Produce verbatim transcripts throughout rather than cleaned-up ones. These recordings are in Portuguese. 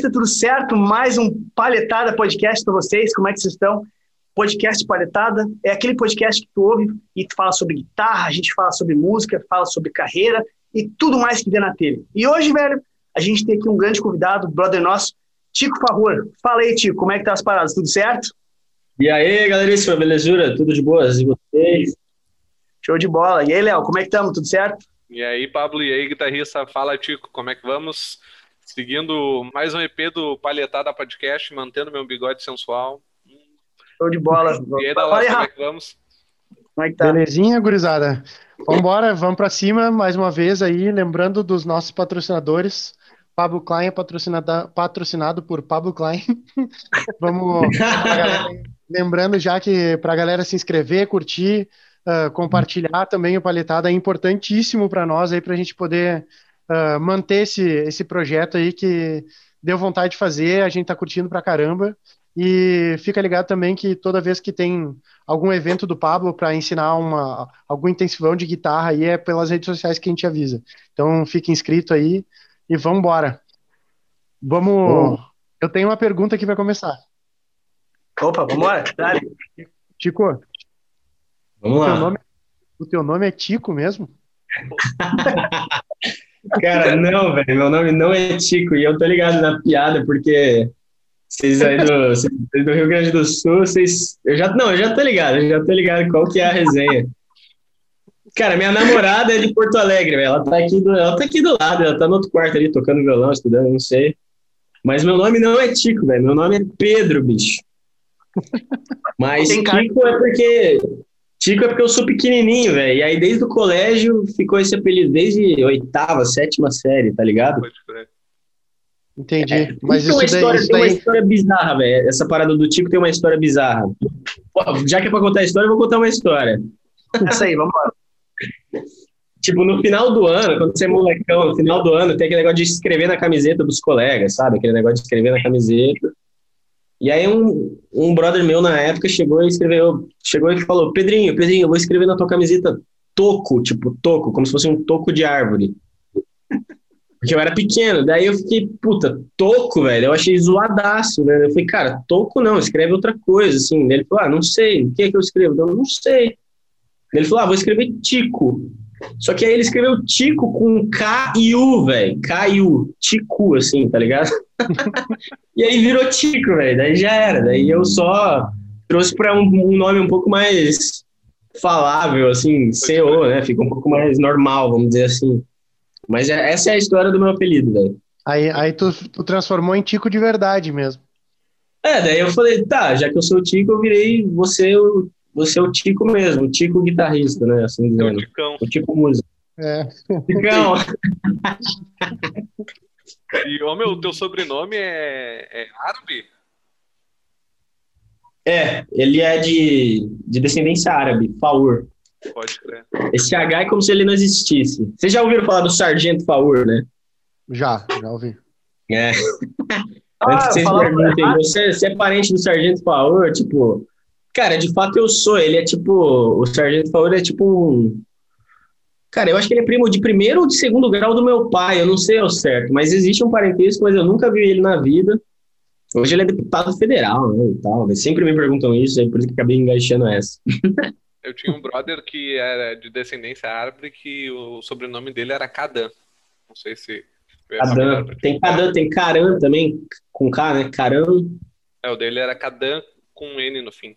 Paulista, tudo certo? Mais um Palhetada Podcast para vocês, como é que vocês estão? Podcast Palhetada é aquele podcast que tu ouve e tu fala sobre guitarra, a gente fala sobre música, fala sobre carreira e tudo mais que der na telha. E hoje, velho, a gente tem aqui um grande convidado, brother nosso, Tico Fahur. Fala aí, Tico, como é que tá as paradas? Tudo certo? E aí, galeríssima, belezura? Tudo de boas? E vocês? Show de bola. E aí, Léo, como é que estamos? Tudo certo? E aí, Pablo, e aí, guitarrista? Fala, Tico, como é que vamos? Seguindo mais um E P do Palhetada Podcast, mantendo meu bigode sensual. Show de bola. E aí, Dallas, como é que vamos? Como é que tá? Belezinha, gurizada? Vamos embora, vamos pra cima, mais uma vez aí, lembrando dos nossos patrocinadores. Pablo Klein é patrocinado, patrocinado por Pablo Klein. Vamos, galera, lembrando já que pra galera se inscrever, curtir, uh, compartilhar também o Palhetada é importantíssimo pra nós aí, pra gente poder... Uh, manter esse, esse projeto aí que deu vontade de fazer, a gente tá curtindo pra caramba, e fica ligado também que toda vez que tem algum evento do Pablo para ensinar uma, algum intensivão de guitarra aí é pelas redes sociais que a gente avisa, então fique inscrito aí e vambora. Vamos embora. Vamos, eu tenho uma pergunta aqui para começar. Opa, vambora. Tico, vamos lá. O teu nome, o teu nome é Tico mesmo? Cara, não, velho, meu nome não é Tico, e eu tô ligado na piada, porque vocês aí do, vocês do Rio Grande do Sul, vocês... Eu já, não, eu já tô ligado, eu já tô ligado qual que é a resenha. Cara, minha namorada é de Porto Alegre, velho, ela, tá ela tá aqui do lado, ela tá no outro quarto ali, tocando violão, estudando, não sei. Mas meu nome não é Tico, velho, meu nome é Pedro, bicho. Mas Tico é porque... Tico é porque eu sou pequenininho, velho, e aí desde o colégio ficou esse apelido, desde oitava, sétima série, tá ligado? Entendi, é, mas isso, uma história, daí, isso daí... Tem uma história bizarra, velho, essa parada do Tico tem uma história bizarra. Já que é pra contar a história, eu vou contar uma história. É isso aí, vamos lá. Tipo, no final do ano, quando você é molecão, no final do ano tem aquele negócio de escrever na camiseta dos colegas, sabe? Aquele negócio de escrever na camiseta. E aí um, um brother meu na época chegou e escreveu, chegou e falou, Pedrinho, Pedrinho, eu vou escrever na tua camiseta toco, tipo toco, como se fosse um toco de árvore. Porque eu era pequeno, daí eu fiquei, puta, toco, velho, eu achei zoadaço, né? Eu falei, cara, toco não, escreve outra coisa, assim. Daí ele falou, ah, não sei, o que é que eu escrevo? Eu não sei. Daí ele falou, ah, vou escrever Tico. Só que aí ele escreveu Tico com K e U, velho. K e U. Tico, assim, tá ligado? E aí virou Tico, velho. Daí já era. Daí eu só trouxe pra um, um nome um pouco mais falável, assim, C O, né? Fica um pouco mais normal, vamos dizer assim. Mas essa é a história do meu apelido, velho. Aí, aí tu, tu transformou em Tico de verdade mesmo. É, daí eu falei, tá, já que eu sou o Tico, eu virei você o... Você é o Tico mesmo, o Tico guitarrista, né? Assim dizendo. É o Ticão. O Tico músico. É. Ticão. E, ô, meu, o teu sobrenome é, é árabe? É, ele é de, de descendência árabe, Fahur. Pode crer. Esse H é como se ele não existisse. Vocês já ouviram falar do Sargento Fahur, né? Já, já ouvi. É. Ah, antes que vocês perguntem, você, você é parente do Sargento Fahur, tipo... Cara, de fato eu sou, ele é tipo, o Sargento Fahur é tipo um... Cara, eu acho que ele é primo de primeiro ou de segundo grau do meu pai, eu não sei ao certo, mas existe um parentesco, mas eu nunca vi ele na vida. Hoje ele é deputado federal, né, e tal, sempre me perguntam isso, é por isso que acabei engaixando essa. Eu tinha um brother que era de descendência árabe, que o sobrenome dele era Kadam, não sei se... Kadam, tem Kadam, tem Karam também, com K, né, Karam. É, o dele era Kadam com N no fim.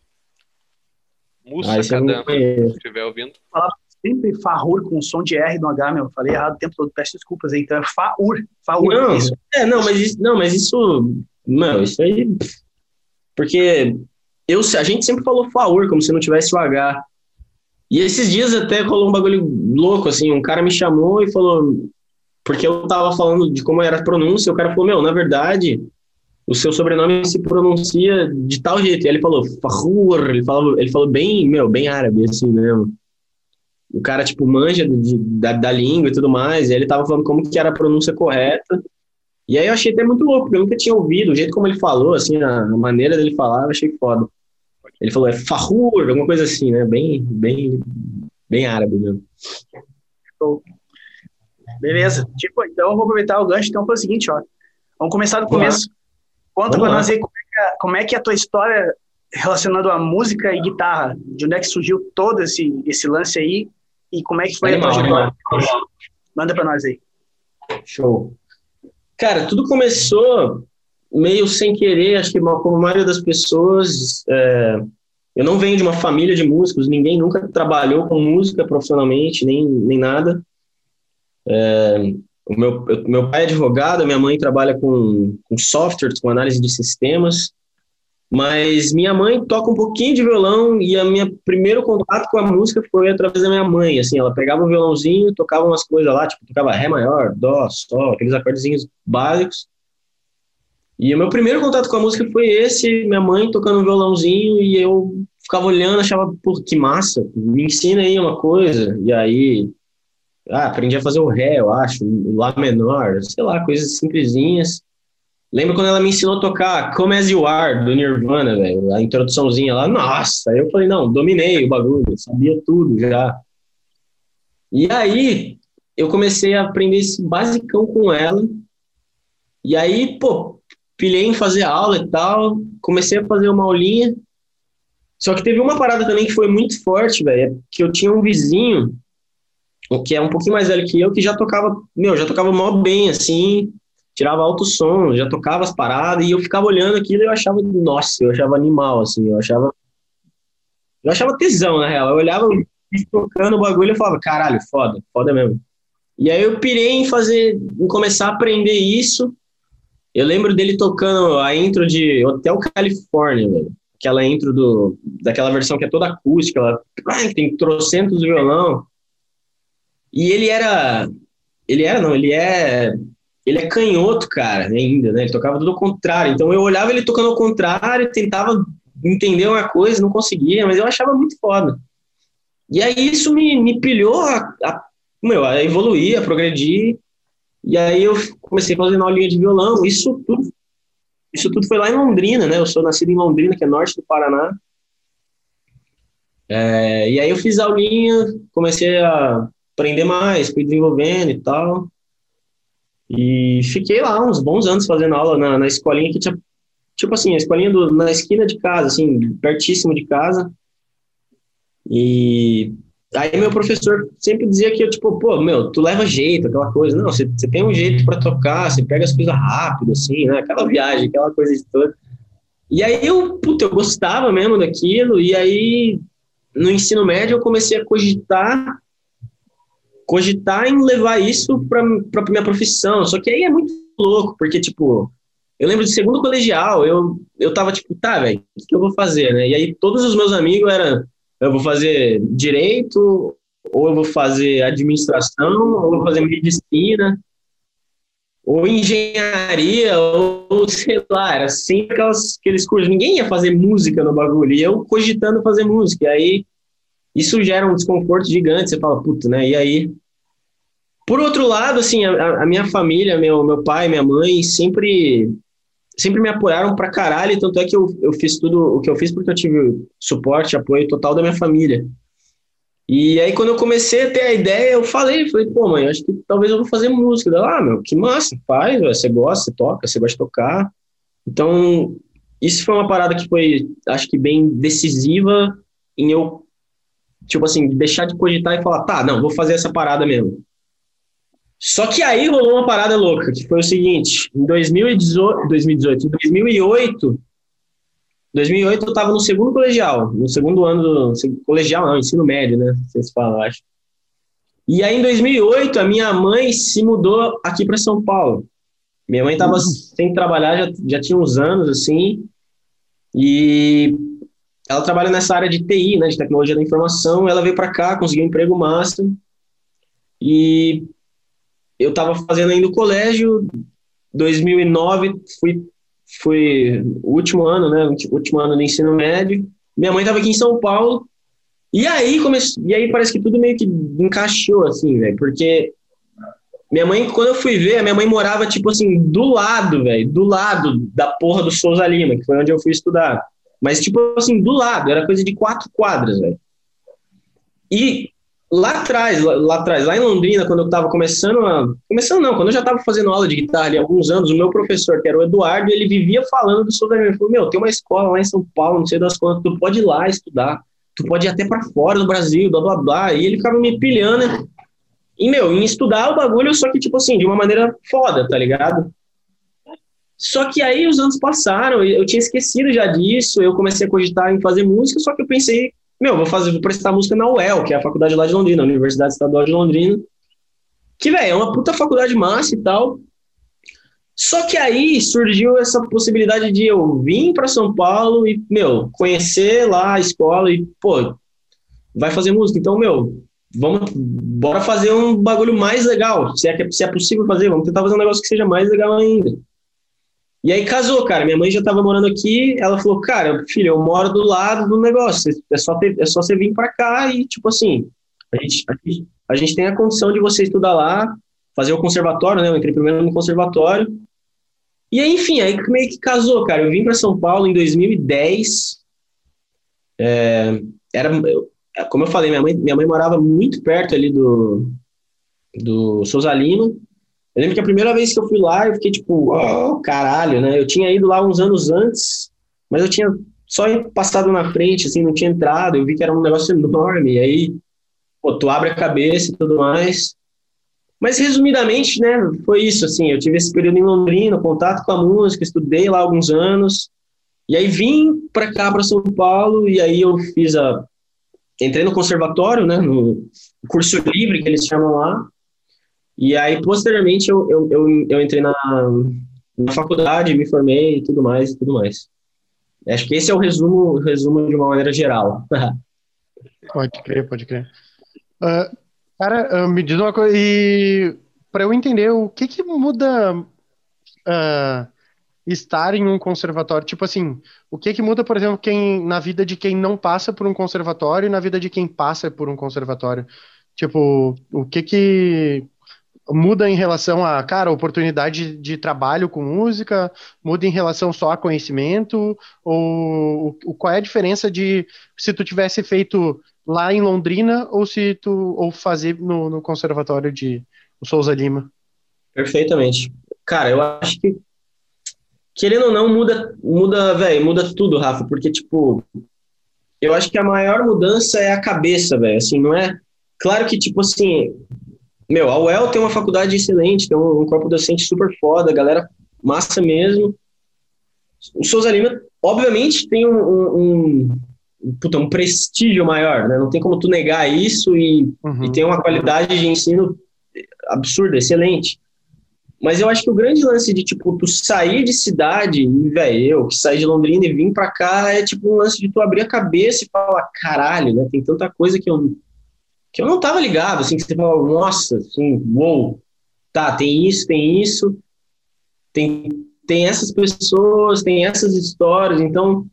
Musa, ah, Kadam, se estiver ouvindo. Eu falava sempre Fahur com som de R no H, meu. Falei errado o tempo todo, peço desculpas aí. Então é Fahur. Fahur não, é isso. É, não, mas isso. Não, mas isso. Não, isso aí. Porque eu, a gente sempre falou Fahur, como se não tivesse o H. E esses dias até rolou um bagulho louco, assim. Um cara me chamou e falou. Porque eu tava falando de como era a pronúncia. O cara falou: meu, na verdade, o seu sobrenome se pronuncia de tal jeito. E ele falou, Fahur, ele falou, ele falou bem, meu, bem árabe, assim mesmo. O cara, tipo, manja de, da, da língua e tudo mais. E ele tava falando como que era a pronúncia correta. E aí eu achei até muito louco, porque eu nunca tinha ouvido. O jeito como ele falou, assim, a maneira dele falar, eu achei foda. Ele falou, é Fahur, alguma coisa assim, né? Bem, bem, bem árabe mesmo. Beleza. Tipo, então eu vou aproveitar o gancho. Então foi o seguinte, ó. Vamos começar do começo. Conta para nós aí como é, que a, como é que é a tua história relacionada à música e guitarra. De onde é que surgiu todo esse, esse lance aí e como é que foi animal, a tua história? Animal. Manda para nós aí. Show. Cara, tudo começou meio sem querer, acho que como a maioria das pessoas, é, eu não venho de uma família de músicos, ninguém nunca trabalhou com música profissionalmente, nem, nem nada. É, o meu, eu, meu pai é advogado, minha mãe trabalha com, com software, com análise de sistemas, mas minha mãe toca um pouquinho de violão e o meu primeiro contato com a música foi através da minha mãe, assim, ela pegava o violãozinho, tocava umas coisas lá, tipo, tocava Ré maior, Dó, Sol, aqueles acordezinhos básicos. E o meu primeiro contato com a música foi esse, minha mãe tocando um violãozinho e eu ficava olhando, achava, pô, que massa, me ensina aí uma coisa. E aí, ah, aprendi a fazer o Ré, eu acho, o Lá menor, sei lá, coisas simplesinhas. Lembro quando ela me ensinou a tocar Come As You Are, do Nirvana, velho, a introduçãozinha lá, nossa, aí eu falei, não, dominei o bagulho, eu sabia tudo já. E aí, eu comecei a aprender esse basicão com ela, e aí, pô, pilhei em fazer aula e tal, comecei a fazer uma aulinha, só que teve uma parada também que foi muito forte, velho, que eu tinha um vizinho, que é um pouquinho mais velho que eu, que já tocava, meu, já tocava mó bem, assim, tirava alto som, já tocava as paradas, e eu ficava olhando aquilo e eu achava, nossa, eu achava animal, assim, eu achava, eu achava tesão, na real, eu olhava tocando o bagulho e eu falava, caralho, foda, foda mesmo. E aí eu pirei em fazer, em começar a aprender isso. Eu lembro dele tocando a intro de Hotel California, velho. Aquela intro do, daquela versão que é toda acústica, ela tem trocentos de violão. E ele era... Ele era, não, ele é... Ele é canhoto, cara, ainda, né? Ele tocava tudo ao contrário. Então eu olhava ele tocando ao contrário, tentava entender uma coisa, não conseguia, mas eu achava muito foda. E aí isso me, me pilhou a, a, meu, a evoluir, a progredir. E aí eu comecei fazendo aulinha de violão, isso tudo, isso tudo foi lá em Londrina, né? Eu sou nascido em Londrina, que é norte do Paraná. É, e aí eu fiz aulinha, comecei a aprender mais, fui desenvolvendo e tal. E fiquei lá uns bons anos fazendo aula na, na escolinha que tinha, tipo assim, a escolinha do, na esquina de casa, assim, pertíssimo de casa. E... Aí meu professor sempre dizia que eu, tipo, pô, meu, tu leva jeito, aquela coisa. Não, você tem um jeito pra tocar, você pega as coisas rápido, assim, né? Aquela viagem, aquela coisa de toda. E aí eu, puta, eu gostava mesmo daquilo. E aí, no ensino médio, eu comecei a cogitar, cogitar em levar isso pra, pra minha profissão. Só que aí é muito louco, porque, tipo, eu lembro de segundo colegial, eu, eu tava, tipo, tá, velho, o que eu vou fazer, né? E aí todos os meus amigos eram... Eu vou fazer direito, ou eu vou fazer administração, ou eu vou fazer medicina, ou engenharia, ou sei lá, era sempre aquelas, aqueles cursos. Ninguém ia fazer música no bagulho, e eu cogitando fazer música. E aí, isso gera um desconforto gigante, você fala, puta, né? E aí, por outro lado, assim, a, a minha família, meu, meu pai, minha mãe, sempre... sempre me apoiaram pra caralho, tanto é que eu, eu fiz tudo o que eu fiz porque eu tive suporte, apoio total da minha família. E aí quando eu comecei a ter a ideia, eu falei, falei, pô, mãe, acho que talvez eu vou fazer música. Ela, ah, meu, que massa, faz, você gosta, você toca, você gosta de tocar. Então, isso foi uma parada que foi, acho que bem decisiva em eu, tipo assim, deixar de cogitar e falar, tá, não, vou fazer essa parada mesmo. Só que aí rolou uma parada louca, que foi o seguinte, em dois mil e dezoito, dois mil e oito, dois mil e oito eu tava no segundo colegial, no segundo ano do colegial, não, ensino médio, né, vocês falam, acho. E aí em dois mil e oito a minha mãe se mudou aqui para São Paulo. Minha mãe tava uhum. sem trabalhar, já, já tinha uns anos, assim, e ela trabalha nessa área de T I, né, de tecnologia da informação, ela veio para cá, conseguiu um emprego massa, e... Eu tava fazendo ainda o colégio, dois mil e nove, fui, fui o último ano, né, o último ano do ensino médio, minha mãe tava aqui em São Paulo, e aí, comece... e aí parece que tudo meio que encaixou, assim, velho, porque minha mãe, quando eu fui ver, a minha mãe morava, tipo assim, do lado, velho, do lado da porra do Souza Lima, que foi onde eu fui estudar, mas tipo assim, do lado, era coisa de quatro quadras, velho, e... Lá atrás, lá, lá atrás, lá em Londrina, quando eu estava começando a... Começando não, quando eu já estava fazendo aula de guitarra há alguns anos, o meu professor, que era o Eduardo, ele vivia falando do Souza Lima. Ele falou, meu, tem uma escola lá em São Paulo, não sei das quantas, tu pode ir lá estudar, tu pode ir até para fora do Brasil, blá, blá, blá. E ele ficava me pilhando, né? E, meu, em estudar o bagulho, só que, tipo assim, de uma maneira foda, tá ligado? Só que aí os anos passaram, eu tinha esquecido já disso, eu comecei a cogitar em fazer música, só que eu pensei, meu, vou, fazer, vou prestar música na U E L, que é a faculdade lá de Londrina, a Universidade Estadual de Londrina, que, velho, é uma puta faculdade massa e tal. Só que aí surgiu essa possibilidade de eu vir pra São Paulo e, meu, conhecer lá a escola e, pô, vai fazer música, então, meu... Vamos, bora fazer um bagulho mais legal, se é, se é possível fazer, vamos tentar fazer um negócio que seja mais legal ainda. E aí casou, cara, minha mãe já tava morando aqui, ela falou, cara, filho, eu moro do lado do negócio, é só, ter, é só você vir pra cá e, tipo assim, a gente, a, gente, a gente tem a condição de você estudar lá, fazer o conservatório, né, eu entrei primeiro no conservatório, e aí, enfim, aí meio que casou, cara, eu vim pra São Paulo em dois mil e dez, é, era... Eu, como eu falei, minha mãe, minha mãe morava muito perto ali do, do Souza Lima. Eu lembro que a primeira vez que eu fui lá, eu fiquei tipo, oh, caralho, né? Eu tinha ido lá uns anos antes, mas eu tinha só passado na frente, assim, não tinha entrado. Eu vi que era um negócio enorme. E aí, pô, tu abre a cabeça e tudo mais. Mas, resumidamente, né, foi isso, assim. Eu tive esse período em Londrina, contato com a música, estudei lá alguns anos. E aí vim pra cá, pra São Paulo, e aí eu fiz a... Entrei no conservatório, né, no curso livre que eles chamam lá, e aí posteriormente eu, eu, eu, eu entrei na, na faculdade, me formei e tudo mais, e tudo mais. Acho que esse é o resumo, resumo de uma maneira geral. Pode crer, pode crer. Uh, cara, uh, me diz uma coisa, e para eu entender, o que que muda... Uh... estar em um conservatório, tipo assim, o que que muda, por exemplo, quem, na vida de quem não passa por um conservatório e na vida de quem passa por um conservatório? Tipo, o que que muda em relação a, cara, oportunidade de trabalho com música, muda em relação só a conhecimento, ou qual é a diferença de se tu tivesse feito lá em Londrina ou se tu, ou fazer no, no conservatório de Souza Lima? Perfeitamente. Cara, eu acho que querendo ou não, muda, muda, velho, muda tudo, Rafa, porque, tipo, eu acho que a maior mudança é a cabeça, velho, assim, não é... Claro que, tipo, assim, meu, a U E L tem uma faculdade excelente, tem um, um corpo docente super foda, galera massa mesmo. O Souza Lima, obviamente, tem um, um, um, puta, um prestígio maior, né, não tem como tu negar isso e, uhum. e tem uma qualidade de ensino absurda, excelente. Mas eu acho que o grande lance de, tipo, tu sair de cidade, e, velho, eu que saí de Londrina e vim pra cá, é, tipo, um lance de tu abrir a cabeça e falar, caralho, né, tem tanta coisa que eu, que eu não tava ligado, assim, que você fala, nossa, assim, uou, tá, tem isso, tem isso, tem, tem essas pessoas, tem essas histórias, então,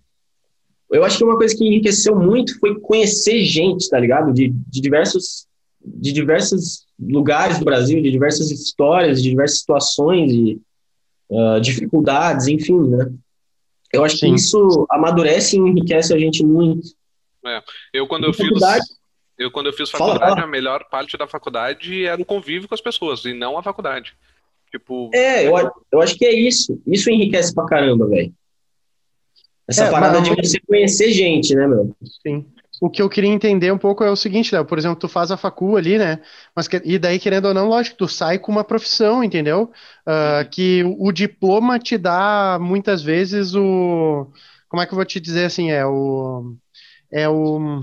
eu acho que uma coisa que enriqueceu muito foi conhecer gente, tá ligado, de, de diversos... de diversos lugares do Brasil, de diversas histórias, de diversas situações, de uh, dificuldades, enfim, né? Eu acho Sim. que isso amadurece e enriquece a gente muito. É. Eu, quando eu, fiz, eu, quando eu fiz faculdade, fala, fala. A melhor parte da faculdade era o convívio com as pessoas, e não a faculdade. Tipo... É, eu, eu acho que é isso. Isso enriquece pra caramba, velho. Essa é, parada mas... de você conhecer gente, né, meu? Sim. O que eu queria entender um pouco é o seguinte, né? Por exemplo, tu faz a facu ali, né? Mas que, e daí, querendo ou não, lógico, tu sai com uma profissão, entendeu? Uh, que o, o diploma te dá, muitas vezes, o... Como é que eu vou te dizer, assim? É o... É o...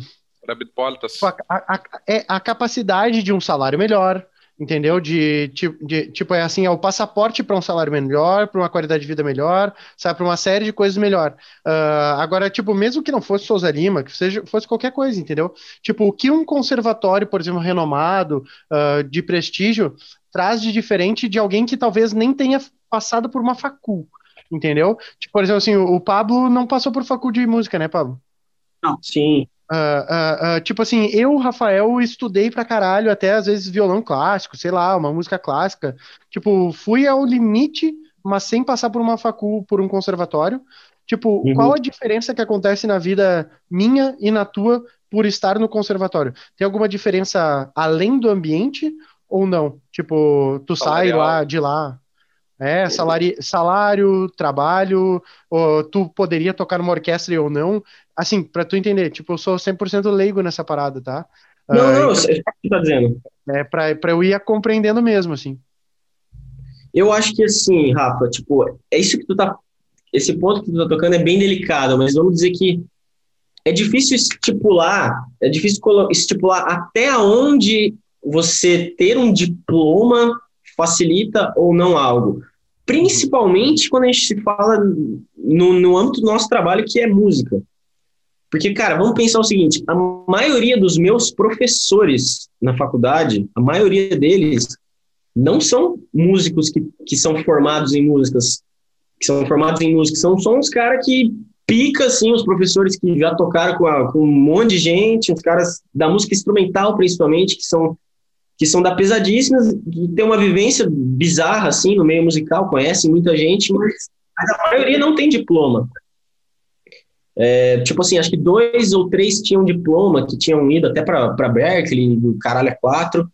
A, a, é a capacidade de um salário melhor, entendeu? De, de, de tipo, é assim, é o passaporte para um salário melhor, para uma qualidade de vida melhor, sabe, para uma série de coisas melhor. Uh, agora, tipo, mesmo que não fosse Souza Lima, que seja, fosse qualquer coisa, entendeu? Tipo, o que um conservatório, por exemplo, renomado, uh, de prestígio, traz de diferente de alguém que talvez nem tenha passado por uma facu, entendeu? Tipo, por exemplo, assim, o, o Pablo não passou por facu de música, né, Pablo? Não, sim. Uh, uh, uh, tipo assim, eu, Rafael, estudei pra caralho, até às vezes violão clássico, sei lá, uma música clássica. Tipo, fui ao limite, mas sem passar por uma facu, por um conservatório. Tipo, uhum. Qual a diferença que acontece na vida minha e na tua por estar no conservatório? Tem alguma diferença além do ambiente ou não? Tipo, tu sai lá de lá... É, salário, salário, trabalho, ou tu poderia tocar numa orquestra ou não. Assim, pra tu entender, tipo, eu sou cem por cento leigo nessa parada, tá? Não, uh, não, eu sei o que tu tá dizendo. É, pra, pra eu ir compreendendo mesmo, assim. Eu acho que, assim, Rafa, tipo, é isso que tu tá... Esse ponto que tu tá tocando é bem delicado, mas vamos dizer que é difícil estipular, é difícil estipular até onde você ter um diploma facilita ou não algo. Principalmente quando a gente se fala no, no âmbito do nosso trabalho, que é música. Porque, cara, vamos pensar o seguinte, a maioria dos meus professores na faculdade, a maioria deles não são músicos que, que são formados em músicas, que são formados em música, são só uns caras que pica, assim, os professores que já tocaram com, a, com um monte de gente, uns caras da música instrumental, principalmente, que são... que são da pesadíssima, que tem uma vivência bizarra, assim, no meio musical, conhecem muita gente, mas a maioria não tem diploma. É, tipo assim, acho que dois ou três tinham diploma, que tinham ido até pra, pra Berklee, do caralho a quatro,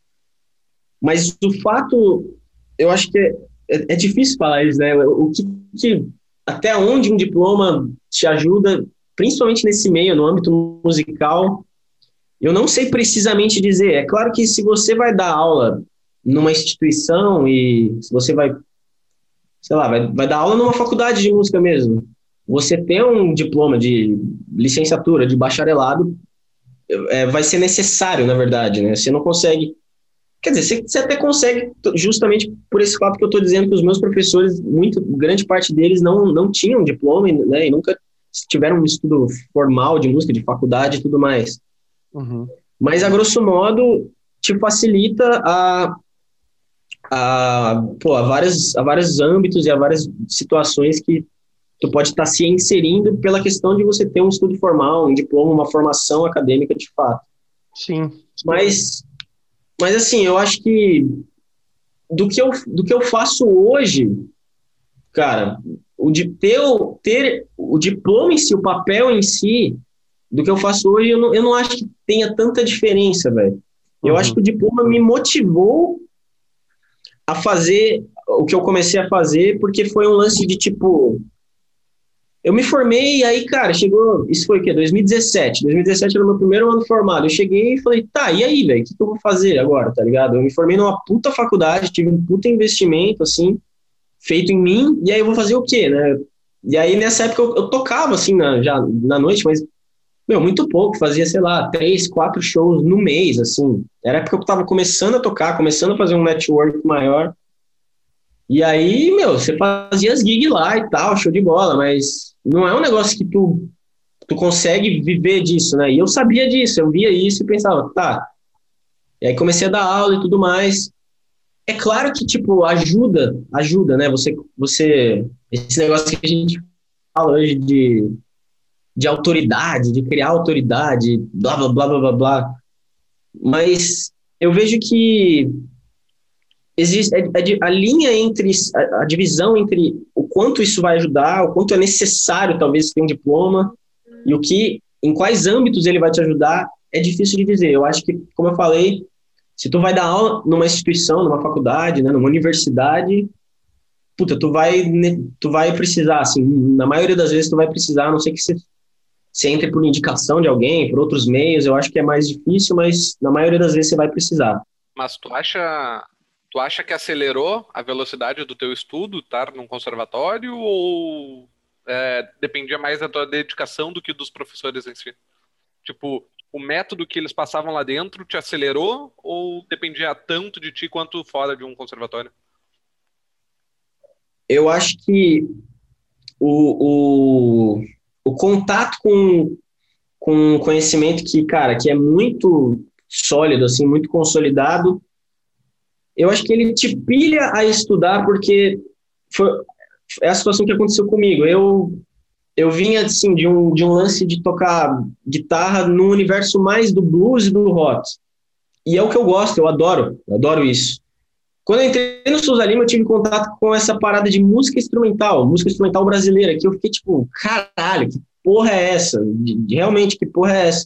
mas o fato, eu acho que é, é, é difícil falar isso, né, o que, que, até onde um diploma te ajuda, principalmente nesse meio, no âmbito musical. Eu não sei precisamente dizer. É claro que se você vai dar aula numa instituição e se você vai, sei lá, vai, vai dar aula numa faculdade de música mesmo, você ter um diploma de licenciatura, de bacharelado, é, vai ser necessário, na verdade, né? Você não consegue... Quer dizer, você, você até consegue, justamente por esse fato que eu estou dizendo que os meus professores, muito, grande parte deles não, não tinham diploma, né? E nunca tiveram um estudo formal de música, de faculdade e tudo mais. Uhum. Mas, a grosso modo, te facilita a, a, pô, a, várias, a vários âmbitos e a várias situações que tu pode estar se inserindo pela questão de você ter um estudo formal, um diploma, uma formação acadêmica de fato. Sim. Mas, mas assim, eu acho que do que eu, do que eu faço hoje, cara, o de ter, ter o diploma em si, o papel em si, do que eu faço hoje, eu não, eu não acho que tenha tanta diferença, velho. Eu uhum. acho que o diploma me motivou a fazer o que eu comecei a fazer, porque foi um lance de, tipo... Eu me formei e aí, cara, chegou... Isso foi o quê? dois mil e dezessete. dois mil e dezessete era o meu primeiro ano formado. Eu cheguei e falei, tá, e aí, velho? O que, que eu vou fazer agora, tá ligado? Eu me formei numa puta faculdade, tive um puta investimento, assim, feito em mim, e aí eu vou fazer o quê, né? E aí, nessa época, eu, eu tocava, assim, na, já na noite, mas... Meu, muito pouco, fazia, sei lá, três, quatro shows no mês, assim. Era porque eu tava começando a tocar, começando a fazer um network maior. E aí, meu, você fazia as gigs lá e tal, show de bola, mas não é um negócio que tu, tu consegue viver disso, né? E eu sabia disso, eu via isso e pensava, tá. E aí comecei a dar aula e tudo mais. É claro que, tipo, ajuda, ajuda, né? Você, você, esse negócio que a gente fala hoje de... de autoridade, de criar autoridade, blá, blá, blá, blá, blá, blá. Mas eu vejo que existe a, a linha entre, a, a divisão entre o quanto isso vai ajudar, o quanto é necessário, talvez, ter um diploma, e o que, em quais âmbitos ele vai te ajudar, é difícil de dizer. Eu acho que, como eu falei, se tu vai dar aula numa instituição, numa faculdade, né, numa universidade... Puta, tu vai, tu vai precisar, assim, na maioria das vezes tu vai precisar, a não ser que você... Você entra por indicação de alguém, por outros meios, eu acho que é mais difícil, mas na maioria das vezes você vai precisar. Mas tu acha, tu acha que acelerou a velocidade do teu estudo estar num conservatório ou é, dependia mais da tua dedicação do que dos professores em si? Tipo, o método que eles passavam lá dentro te acelerou ou dependia tanto de ti quanto fora de um conservatório? Eu acho que o... o... o contato com, com conhecimento que, cara, que é muito sólido, assim, muito consolidado, eu acho que ele te pilha a estudar, porque foi, é a situação que aconteceu comigo. Eu, eu vinha, assim, de um, de um lance de tocar guitarra no universo mais do blues e do rock. E é o que eu gosto, eu adoro, eu adoro isso. Quando eu entrei no Souza Lima, eu tive contato com essa parada de música instrumental, música instrumental brasileira, que eu fiquei tipo, caralho, que porra é essa? De, de, realmente, que porra é essa?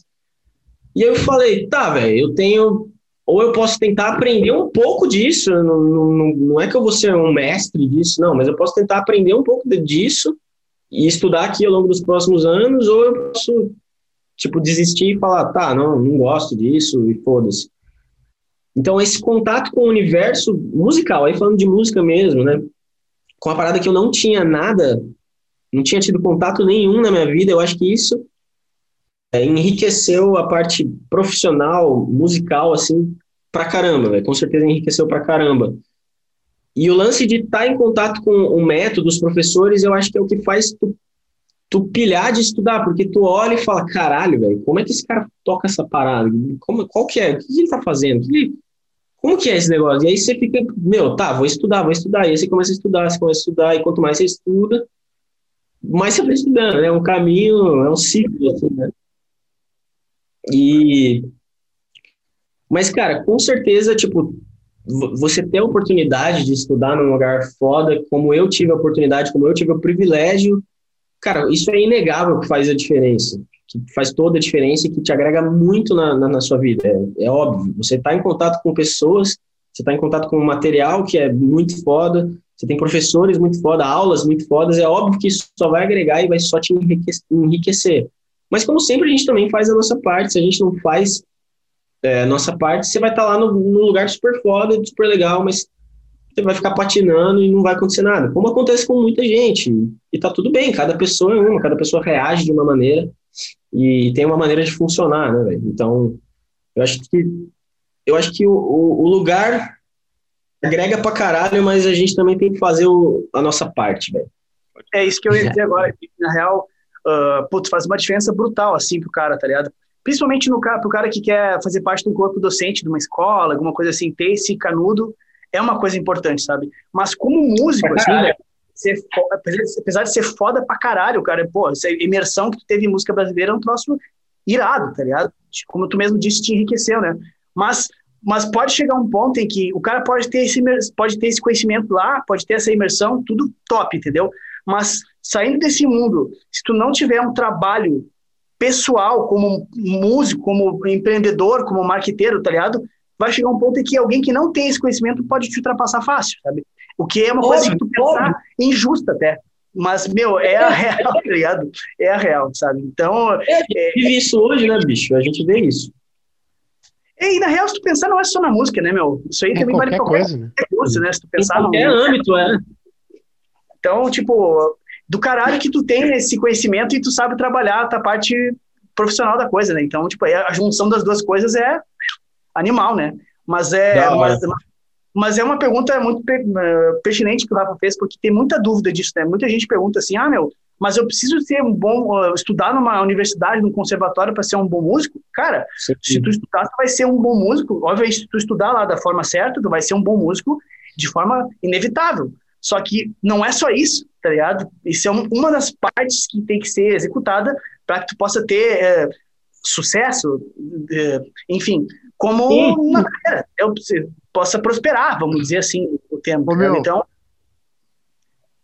E eu falei, tá, velho, eu tenho... Ou eu posso tentar aprender um pouco disso, não, não, não é que eu vou ser um mestre disso, não, mas eu posso tentar aprender um pouco disso e estudar aqui ao longo dos próximos anos, ou eu posso, tipo, desistir e falar, tá, não, não gosto disso e foda-se. Então, esse contato com o universo musical, aí falando de música mesmo, né, com a parada que eu não tinha nada, não tinha tido contato nenhum na minha vida, eu acho que isso... É, enriqueceu a parte profissional, musical, assim, pra caramba, véio. Com certeza enriqueceu pra caramba. E o lance de estar tá em contato com o método, os professores, eu acho que é o que faz tu, tu pilhar de estudar, porque tu olha e fala, caralho, velho, como é que esse cara toca essa parada? Como, qual que é? O que ele tá fazendo? Que, como que é esse negócio? E aí você fica, meu, tá, vou estudar, vou estudar. E aí você começa a estudar, você começa a estudar, e quanto mais você estuda, mais você vai estudando, né? É um caminho, é um ciclo, assim, né? E... Mas, cara, com certeza, tipo, você ter a oportunidade de estudar num lugar foda, como eu tive a oportunidade, como eu tive o privilégio, cara, isso é inegável que faz a diferença, que faz toda a diferença e que te agrega muito na, na, na sua vida, é, é óbvio. Você tá em contato com pessoas, você tá em contato com material que é muito foda, você tem professores muito foda, aulas muito fodas, é óbvio que isso só vai agregar e vai só te enriquecer. Mas, como sempre, a gente também faz a nossa parte. Se a gente não faz é, a nossa parte, você vai estar tá lá no, no lugar super foda, super legal, mas você vai ficar patinando e não vai acontecer nada. Como acontece com muita gente. E tá tudo bem, cada pessoa é uma, cada pessoa reage de uma maneira e tem uma maneira de funcionar, né, velho? Então, eu acho que, eu acho que o, o, o lugar agrega pra caralho, mas a gente também tem que fazer o, a nossa parte, velho. É isso que eu ia dizer agora, na real... Uh, putz, faz uma diferença brutal, assim, pro cara, tá ligado? Principalmente no cara, pro cara que quer fazer parte de um corpo docente, de uma escola, alguma coisa assim, ter esse canudo é uma coisa importante, sabe? Mas como músico, assim, né, ser foda, apesar de ser foda pra caralho, cara, pô, essa imersão que tu teve em música brasileira é um troço irado, tá ligado? Como tu mesmo disse, te enriqueceu, né? Mas, mas pode chegar um ponto em que o cara pode ter esse, pode ter esse conhecimento lá, pode ter essa imersão, tudo top, entendeu? Mas saindo desse mundo, se tu não tiver um trabalho pessoal como músico, como empreendedor, como marqueteiro, tá ligado? Vai chegar um ponto em que alguém que não tem esse conhecimento pode te ultrapassar fácil, sabe? O que é uma óbvio, coisa que tu pensar óbvio. Injusta até. Mas, meu, é a real, tá ligado? É a real, sabe? Então... É, a gente vive é... isso hoje, né, bicho? A gente vê isso. E, na real, se tu pensar, não é só na música, né, meu? Isso aí é também vale qualquer coisa, né? Curso, né? Se tu pensar em qualquer no... âmbito, é. Então, tipo, do caralho que tu tem esse conhecimento e tu sabe trabalhar a parte profissional da coisa, né? Então, tipo, a junção das duas coisas é animal, né? Mas é, mas, mas é uma pergunta muito pertinente que o Rafa fez, porque tem muita dúvida disso, né? Muita gente pergunta assim, ah, meu, mas eu preciso ser um bom, estudar numa universidade, num conservatório para ser um bom músico? Cara, sim, sim. Se tu estudar, tu vai ser um bom músico. Obviamente, se tu estudar lá da forma certa, tu vai ser um bom músico de forma inevitável. Só que não é só isso, tá ligado? Isso é um, uma das partes que tem que ser executada para que tu possa ter é, sucesso, é, enfim, como sim. Uma carreira. Eu possa prosperar, vamos dizer assim, o tempo. Ô, então,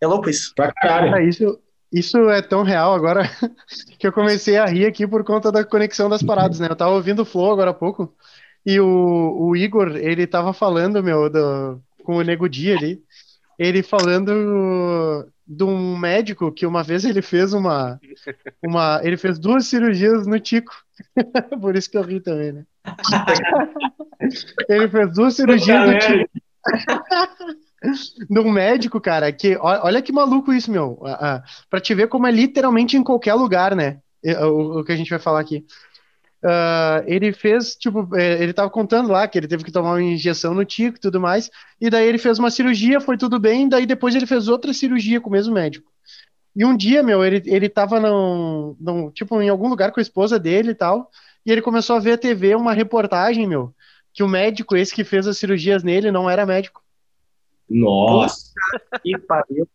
é louco isso. Pra caralho. Cara, isso, isso é tão real agora que eu comecei a rir aqui por conta da conexão das paradas, né? Eu tava ouvindo o Flow agora há pouco e o, o Igor, ele tava falando, meu, do, com o Nego Di ali. Ele falando de um médico que uma vez ele fez uma, uma ele fez duas cirurgias no Tico. Por isso que eu ri também, né? Ele fez duas cirurgias no Tico. De um médico, cara, que olha que maluco isso, meu. Pra te ver como é literalmente em qualquer lugar, né? O, o que a gente vai falar aqui. Uh, ele fez, tipo, ele tava contando lá que ele teve que tomar uma injeção no tico e tudo mais, e daí ele fez uma cirurgia, foi tudo bem, daí depois ele fez outra cirurgia com o mesmo médico. E um dia, meu, ele, ele tava num, num, tipo, em algum lugar com a esposa dele e tal, e ele começou a ver a T V uma reportagem, meu, que o médico, esse que fez as cirurgias nele, não era médico. Nossa! Que pariu!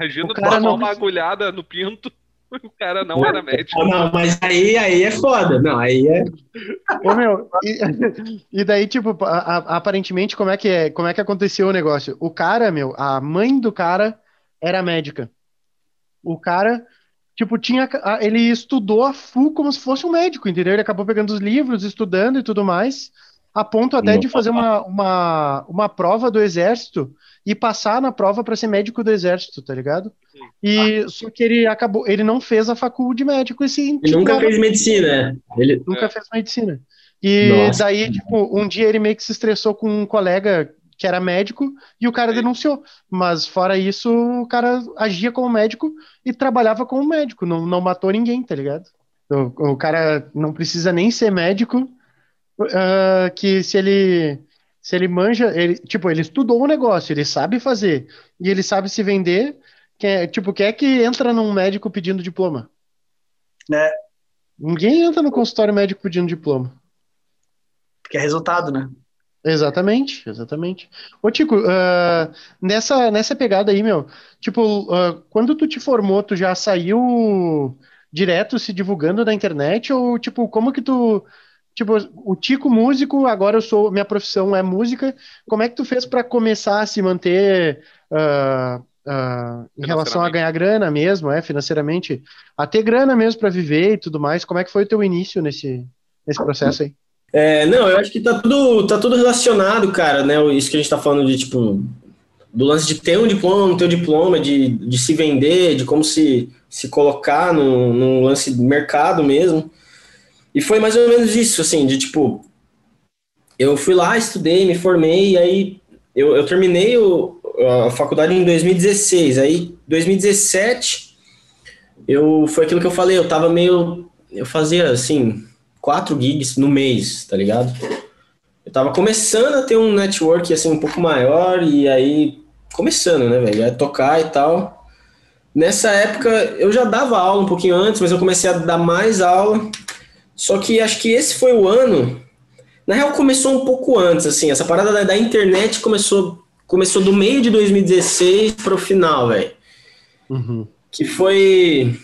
Imagina tomar não... uma agulhada no pinto. O cara não era médico. Não, mas aí, aí é foda. Não, aí é... Ô, meu, e, e daí, tipo, a, a, aparentemente, como é, que é, como é que aconteceu o negócio? O cara, meu, a mãe do cara era médica. O cara, Tipo, tinha, ele estudou a full como se fosse um médico, entendeu? Ele acabou pegando os livros, estudando e tudo mais, a ponto até Meu de fazer uma, uma, uma prova do exército e passar na prova para ser médico do exército, tá ligado? E, ah. Só que ele acabou, ele não fez a faculdade de médico. E sim, ele nunca fez medicina. Ele nunca é. fez medicina. E Nossa. daí, tipo, um dia ele meio que se estressou com um colega que era médico, e o cara denunciou. Mas fora isso, o cara agia como médico e trabalhava como médico, não, não matou ninguém, tá ligado? O, o cara não precisa nem ser médico, uh, que se ele, se ele manja, ele, tipo, ele estudou o negócio, ele sabe fazer, e ele sabe se vender, que é, tipo, quem é que entra num médico pedindo diploma? Né? Ninguém entra no consultório médico pedindo diploma. Porque é resultado, né? Exatamente, exatamente. Ô, Tico, uh, nessa, nessa pegada aí, meu, tipo, uh, quando tu te formou, tu já saiu direto se divulgando na internet? Ou, tipo, como que tu... Tipo, o Tico músico, agora eu sou... Minha profissão é música. Como é que tu fez pra começar a se manter uh, uh, em relação a ganhar grana mesmo, é, financeiramente? A ter grana mesmo pra viver e tudo mais. Como é que foi o teu início nesse, nesse processo aí? É, não, eu acho que tá tudo, tá tudo relacionado, cara, né, isso que a gente tá falando de, tipo, do lance de ter um diploma, não ter um diploma, de, de se vender, de como se, se colocar num, num lance de mercado mesmo, e foi mais ou menos isso, assim, de, tipo, eu fui lá, estudei, me formei, e aí eu, eu terminei o, a faculdade em dois mil e dezesseis, aí, dois mil e dezessete, eu, foi aquilo que eu falei, eu tava meio, eu fazia, assim... quatro gigs no mês, tá ligado? Eu tava começando a ter um network, assim, um pouco maior, e aí, começando, né, velho, a tocar e tal. Nessa época, eu já dava aula um pouquinho antes, mas eu comecei a dar mais aula, só que acho que esse foi o ano, na real, começou um pouco antes, assim, essa parada da, da internet começou, começou do meio de dois mil e dezesseis pro final, velho. Uhum. Que foi...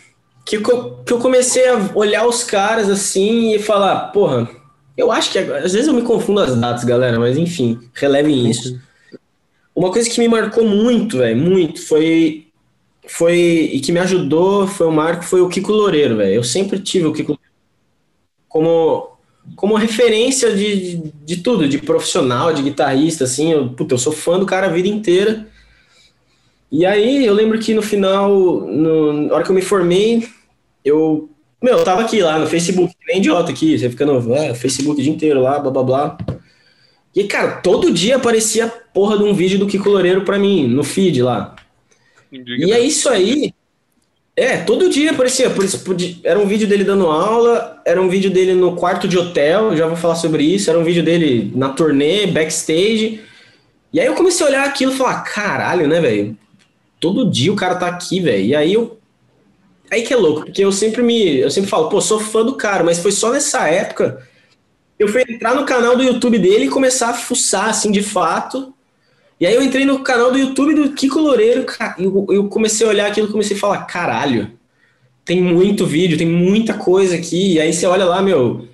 Que eu comecei a olhar os caras assim e falar, porra, eu acho que... Às vezes eu me confundo as datas, galera, mas enfim, relevem isso. Uma coisa que me marcou muito, velho, muito, foi, foi... E que me ajudou, foi o marco, foi o Kiko Loureiro, velho. Eu sempre tive o Kiko como, como referência de, de, de tudo, de profissional, de guitarrista, assim. Eu, puta, eu sou fã do cara a vida inteira. E aí, eu lembro que no final, no, na hora que eu me formei, eu... Meu, eu tava aqui lá no Facebook, nem idiota aqui, você ficando... É, Facebook o dia inteiro lá, blá, blá, blá. E, cara, todo dia aparecia a porra de um vídeo do Kiko Loureiro pra mim, no feed lá. E é isso aí... É, todo dia aparecia. Por isso, era um vídeo dele dando aula, era um vídeo dele no quarto de hotel, já vou falar sobre isso, era um vídeo dele na turnê, backstage. E aí eu comecei a olhar aquilo e falar, caralho, né, velho? Todo dia o cara tá aqui, velho. E aí eu... Aí que é louco, porque eu sempre me... Eu sempre falo, pô, sou fã do cara, mas foi só nessa época que eu fui entrar no canal do YouTube dele e começar a fuçar, assim, de fato. E aí eu entrei no canal do YouTube do Kiko Loureiro, cara, e eu comecei a olhar aquilo e comecei a falar, caralho, tem muito vídeo, tem muita coisa aqui. E aí você olha lá, meu,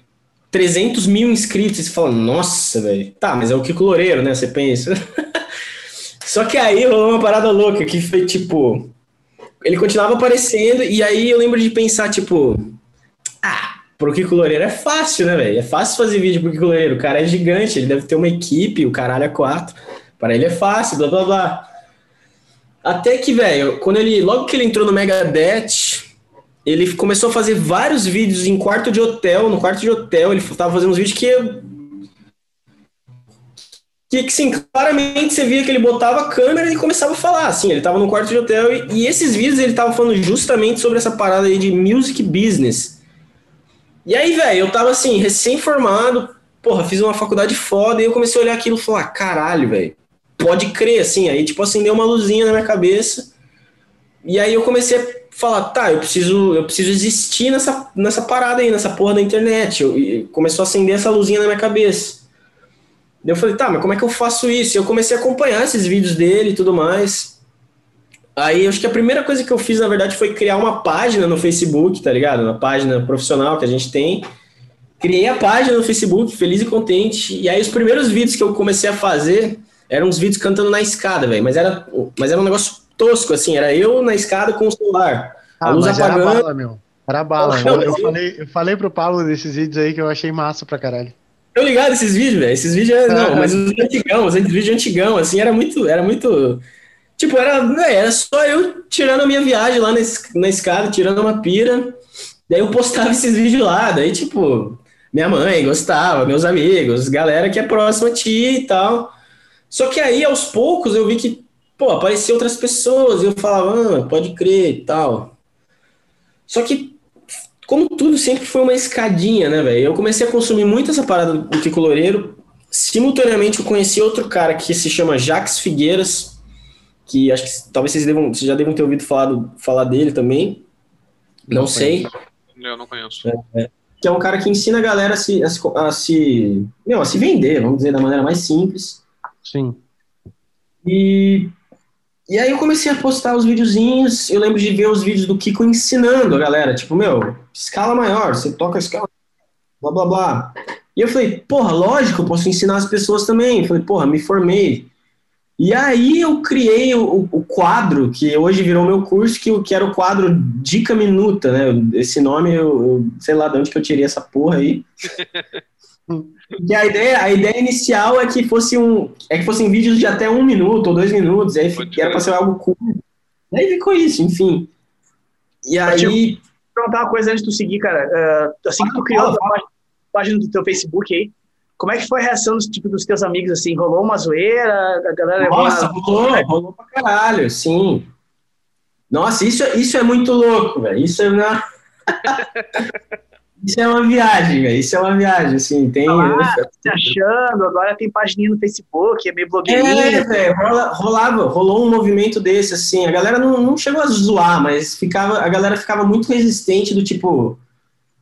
trezentos mil inscritos, e você fala, nossa, velho. Tá, mas é o Kiko Loureiro, né? Você pensa... Só que aí rolou uma parada louca, que foi, tipo... Ele continuava aparecendo, e aí eu lembro de pensar, tipo... Ah, pro Kiko Loureiro é fácil, né, velho? É fácil fazer vídeo pro Kiko Loureiro. O cara é gigante, ele deve ter uma equipe, o caralho é quatro. Para ele é fácil, blá, blá, blá. Até que, velho, quando ele... Logo que ele entrou no Megadeth, ele começou a fazer vários vídeos em quarto de hotel. No quarto de hotel, ele tava fazendo uns vídeos que... Que, que, sim, claramente você via que ele botava a câmera e começava a falar, assim, ele tava no quarto de hotel, e, e esses vídeos ele tava falando justamente sobre essa parada aí de music business. E aí, velho, eu tava assim, recém-formado, porra, fiz uma faculdade foda, e eu comecei a olhar aquilo e falar, caralho, velho, pode crer, assim, aí tipo acendeu uma luzinha na minha cabeça, e aí eu comecei a falar, tá, eu preciso, eu preciso existir nessa, nessa parada aí, nessa porra da internet, eu, e começou a acender essa luzinha na minha cabeça. Eu falei, tá, mas como é que eu faço isso? Eu comecei a acompanhar esses vídeos dele e tudo mais. Aí, acho que a primeira coisa que eu fiz, na verdade, foi criar uma página no Facebook, tá ligado? Uma página profissional que a gente tem. Criei a página no Facebook, feliz e contente. E aí, os primeiros vídeos que eu comecei a fazer eram uns vídeos cantando na escada, velho. Mas era, mas era um negócio tosco, assim. Era eu na escada com o celular. Ah, mas era bala, meu. Era bala. Oh, eu, eu, falei, eu falei pro Paulo desses vídeos aí que eu achei massa pra caralho. Tô ligado esses vídeos, velho. Esses vídeos, não, mas os antigão, os vídeos antigão, assim, era muito, era muito... Tipo, era, né, era só eu tirando a minha viagem lá na, na escada, tirando uma pira, daí eu postava esses vídeos lá, daí, tipo, minha mãe gostava, meus amigos, galera que é próxima a ti e tal. Só que aí, aos poucos, eu vi que, pô, apareciam outras pessoas, e eu falava, ah, pode crer e tal. Só que, como tudo sempre foi uma escadinha, né, velho? Eu comecei a consumir muito essa parada do Kiko Loureiro. Simultaneamente, eu conheci outro cara que se chama Jaxx Figueiras, que acho que talvez vocês, devam, vocês já devam ter ouvido falar, do, falar dele também. Não, não sei. Eu não conheço. É, é. Que é um cara que ensina a galera a se, a se, a se, não, a se vender, vamos dizer, da maneira mais simples. Sim. E... E aí eu comecei a postar os videozinhos, eu lembro de ver os vídeos do Kiko ensinando a galera, tipo, meu, escala maior, você toca a escala, blá, blá, blá. E eu falei, porra, lógico, eu posso ensinar as pessoas também. Eu falei, porra, me formei. E aí eu criei o, o quadro, que hoje virou meu curso, que, que era o quadro Dica Minuta, né? Esse nome, eu, eu sei lá de onde que eu tirei essa porra aí. E a ideia, a ideia inicial é que, fosse um, é que fossem vídeos de até um minuto ou dois minutos, aí fica, era pra ser algo curto. Aí ficou isso, enfim. E eu aí... Te... Deixa eu perguntar uma coisa antes de tu seguir, cara. Uh, assim que tu criou a página do teu Facebook aí, como é que foi a reação dos, tipo, dos teus amigos, assim? Rolou uma zoeira? A galera... Nossa, uma... rolou, rolou pra caralho, sim. Nossa, isso, isso é muito louco, velho. Isso é... Uma... Isso é uma viagem, velho. Isso é uma viagem, assim. Tem. Ah, eu... se achando, agora tem pagininha no Facebook, é meio blogueirinha. É, velho. Rolava, rolou um movimento desse, assim. A galera não, não chegou a zoar, mas ficava, a galera ficava muito resistente do tipo.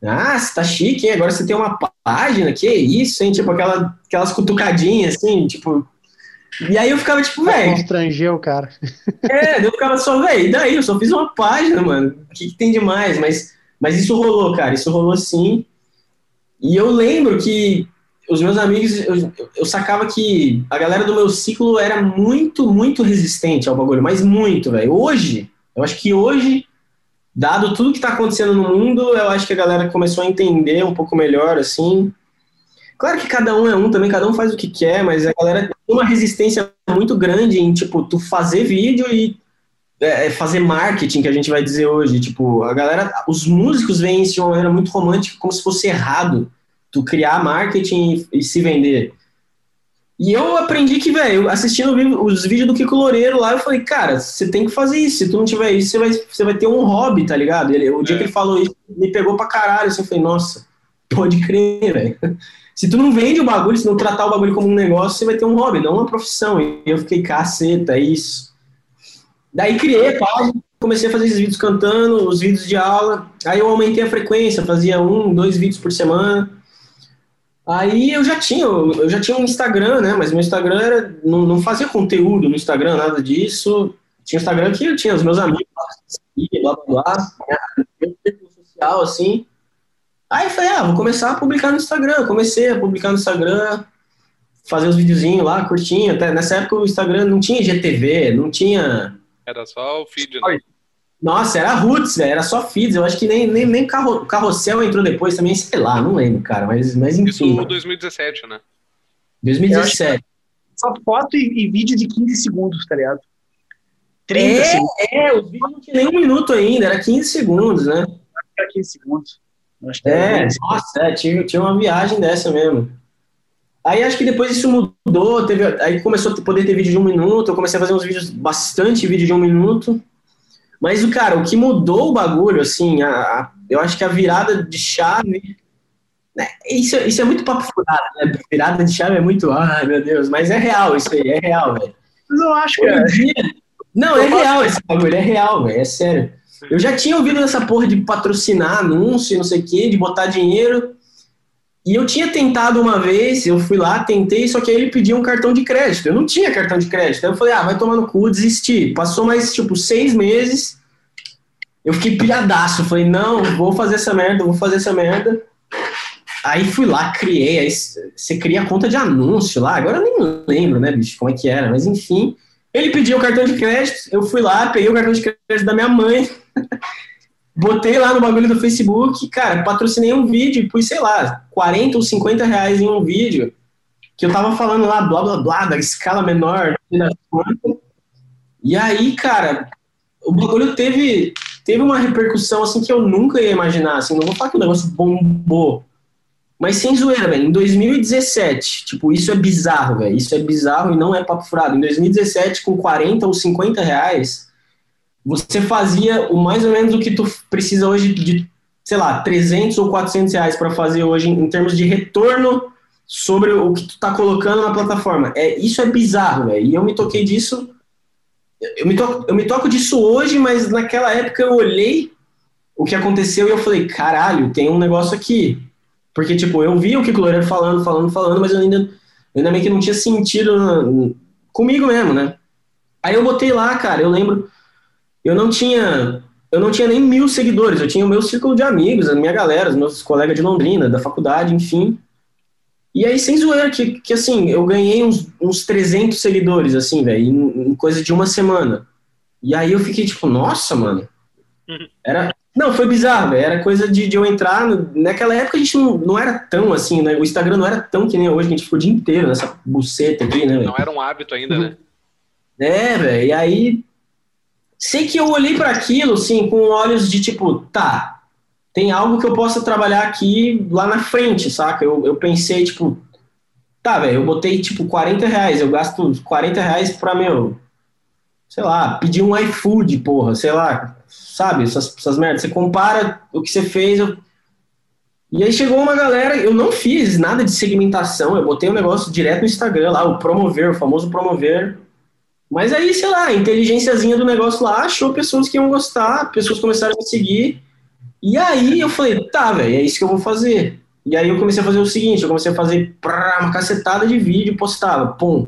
Ah, você tá chique, hein? Agora você tem uma página, que isso, hein? Tipo, aquela, aquelas cutucadinhas, assim, tipo. E aí eu ficava, tipo, velho. Constrangeu, cara. É, eu ficava só, velho, e daí? Eu só fiz uma página, mano. O que, que tem demais? Mas. Mas isso rolou, cara, isso rolou sim. E eu lembro que os meus amigos, eu, eu sacava que a galera do meu ciclo era muito, muito resistente ao bagulho, mas muito, velho. Hoje, eu acho que hoje, dado tudo que tá acontecendo no mundo, eu acho que a galera começou a entender um pouco melhor, assim. Claro que cada um é um também, cada um faz o que quer, mas a galera tem uma resistência muito grande em, tipo, tu fazer vídeo e... É fazer marketing, que a gente vai dizer hoje. Tipo, a galera, os músicos veem isso de uma maneira muito romântica, como se fosse errado tu criar marketing e, e se vender. E eu aprendi que, velho, assistindo os vídeos do Kiko Loureiro lá, eu falei, cara, você tem que fazer isso. Se tu não tiver isso, você vai, você vai ter um hobby, tá ligado? Ele, o dia é. que ele falou isso, me pegou pra caralho. Assim, eu falei, nossa, pode crer, velho. Se tu não vende o bagulho, se não tratar o bagulho como um negócio, você vai ter um hobby, não uma profissão. E eu fiquei, caceta, é isso. Daí criei a página, comecei a fazer esses vídeos cantando, os vídeos de aula. Aí eu aumentei a frequência, fazia um, dois vídeos por semana. Aí eu já tinha, eu já tinha um Instagram, né? Mas meu Instagram era, não, não fazia conteúdo no Instagram, nada disso. Tinha um Instagram que eu tinha os meus amigos, blá, blá, blá. Social, assim. Aí eu falei, ah, vou começar a publicar no Instagram. Comecei a publicar no Instagram, fazer os videozinhos lá, curtinho. Até nessa época o Instagram não tinha I G T V, não tinha... Era só o feed, né? Nossa, era roots, velho. Era só feeds. Eu acho que nem, nem, nem carro, carrossel entrou depois também. Sei lá, não lembro, cara. Mas, mas enfim. Isso em dois mil e dezessete, né? dois mil e dezessete. Só foto e, e vídeo de quinze segundos, tá ligado? trinta segundos. É, o vídeo não tinha nem um minuto ainda. Era quinze segundos, né? Era quinze segundos. Acho que é, nossa, é, tinha, tinha uma viagem dessa mesmo. Aí acho que depois isso mudou, teve, aí começou a poder ter vídeo de um minuto, eu comecei a fazer uns vídeos, bastante vídeo de um minuto. Mas, cara, o que mudou o bagulho, assim, a, a, eu acho que a virada de chave, né, isso, isso é muito papo furado, né? Virada de chave é muito, ai meu Deus, mas é real isso aí, é real, velho. Mas eu acho, cara. Não, é real esse bagulho, é real, velho, é sério. Eu já tinha ouvido essa porra de patrocinar anúncio, não sei o quê, de botar dinheiro... E eu tinha tentado uma vez, eu fui lá, tentei, só que aí ele pedia um cartão de crédito. Eu não tinha cartão de crédito. Aí eu falei, ah, vai tomar no cu, desisti. Passou mais, tipo, seis meses. Eu fiquei pilhadaço. Falei, não, vou fazer essa merda, vou fazer essa merda. Aí fui lá, criei. Aí você cria a conta de anúncio lá. Agora eu nem lembro, né, bicho, como é que era. Mas, enfim. Ele pediu o cartão de crédito. Eu fui lá, peguei o cartão de crédito da minha mãe. Botei lá no bagulho do Facebook, cara, patrocinei um vídeo e pus, sei lá, quarenta ou cinquenta reais em um vídeo que eu tava falando lá, blá, blá, blá, da escala menor. E aí, cara, o bagulho teve, teve uma repercussão, assim, que eu nunca ia imaginar, assim, não vou falar que o negócio bombou, mas sem zoeira, velho, em dois mil e dezessete, tipo, isso é bizarro, velho, isso é bizarro e não é papo furado. Em dois mil e dezessete, com quarenta ou cinquenta reais... você fazia o mais ou menos o que tu precisa hoje de, sei lá, trezentos ou quatrocentos reais para fazer hoje em termos de retorno sobre o que tu tá colocando na plataforma. É, isso é bizarro, velho. E eu me toquei disso, eu me, toco, eu me toco disso hoje, mas naquela época eu olhei o que aconteceu e eu falei, caralho, tem um negócio aqui. Porque, tipo, eu vi o Kiko Loureiro falando, falando, falando, mas eu ainda, eu ainda meio que não tinha sentido comigo mesmo, né? Aí eu botei lá, cara, eu lembro... Eu não tinha, eu não tinha nem mil seguidores, eu tinha o meu círculo de amigos, a minha galera, os meus colegas de Londrina, da faculdade, enfim. E aí, sem zoeira, que, que assim, eu ganhei uns, uns trezentos seguidores, assim, velho, em, em coisa de uma semana. E aí eu fiquei tipo, nossa, mano. Era, não, foi bizarro, velho, era coisa de, de eu entrar, no, naquela época a gente não, não era tão assim, né, o Instagram não era tão que nem hoje, que a gente ficou o dia inteiro nessa buceta aqui, né, véio? Não era um hábito ainda, né? É, velho, e aí... Sei que eu olhei para aquilo, assim, com olhos de tipo, tá, tem algo que eu possa trabalhar aqui lá na frente, saca? Eu, eu pensei, tipo, tá, velho, eu botei, tipo, quarenta reais, eu gasto quarenta reais pra, meu, sei lá, pedir um iFood, porra, sei lá, sabe? Essas, essas merdas. Você compara o que você fez. Eu... E aí chegou uma galera, eu não fiz nada de segmentação, eu botei um negócio direto no Instagram lá, o promover, o famoso promover. Mas aí, sei lá, a inteligênciazinha do negócio lá achou pessoas que iam gostar, pessoas começaram a me seguir. E aí eu falei, tá, velho, é isso que eu vou fazer. E aí eu comecei a fazer o seguinte, eu comecei a fazer uma cacetada de vídeo, postava, pum.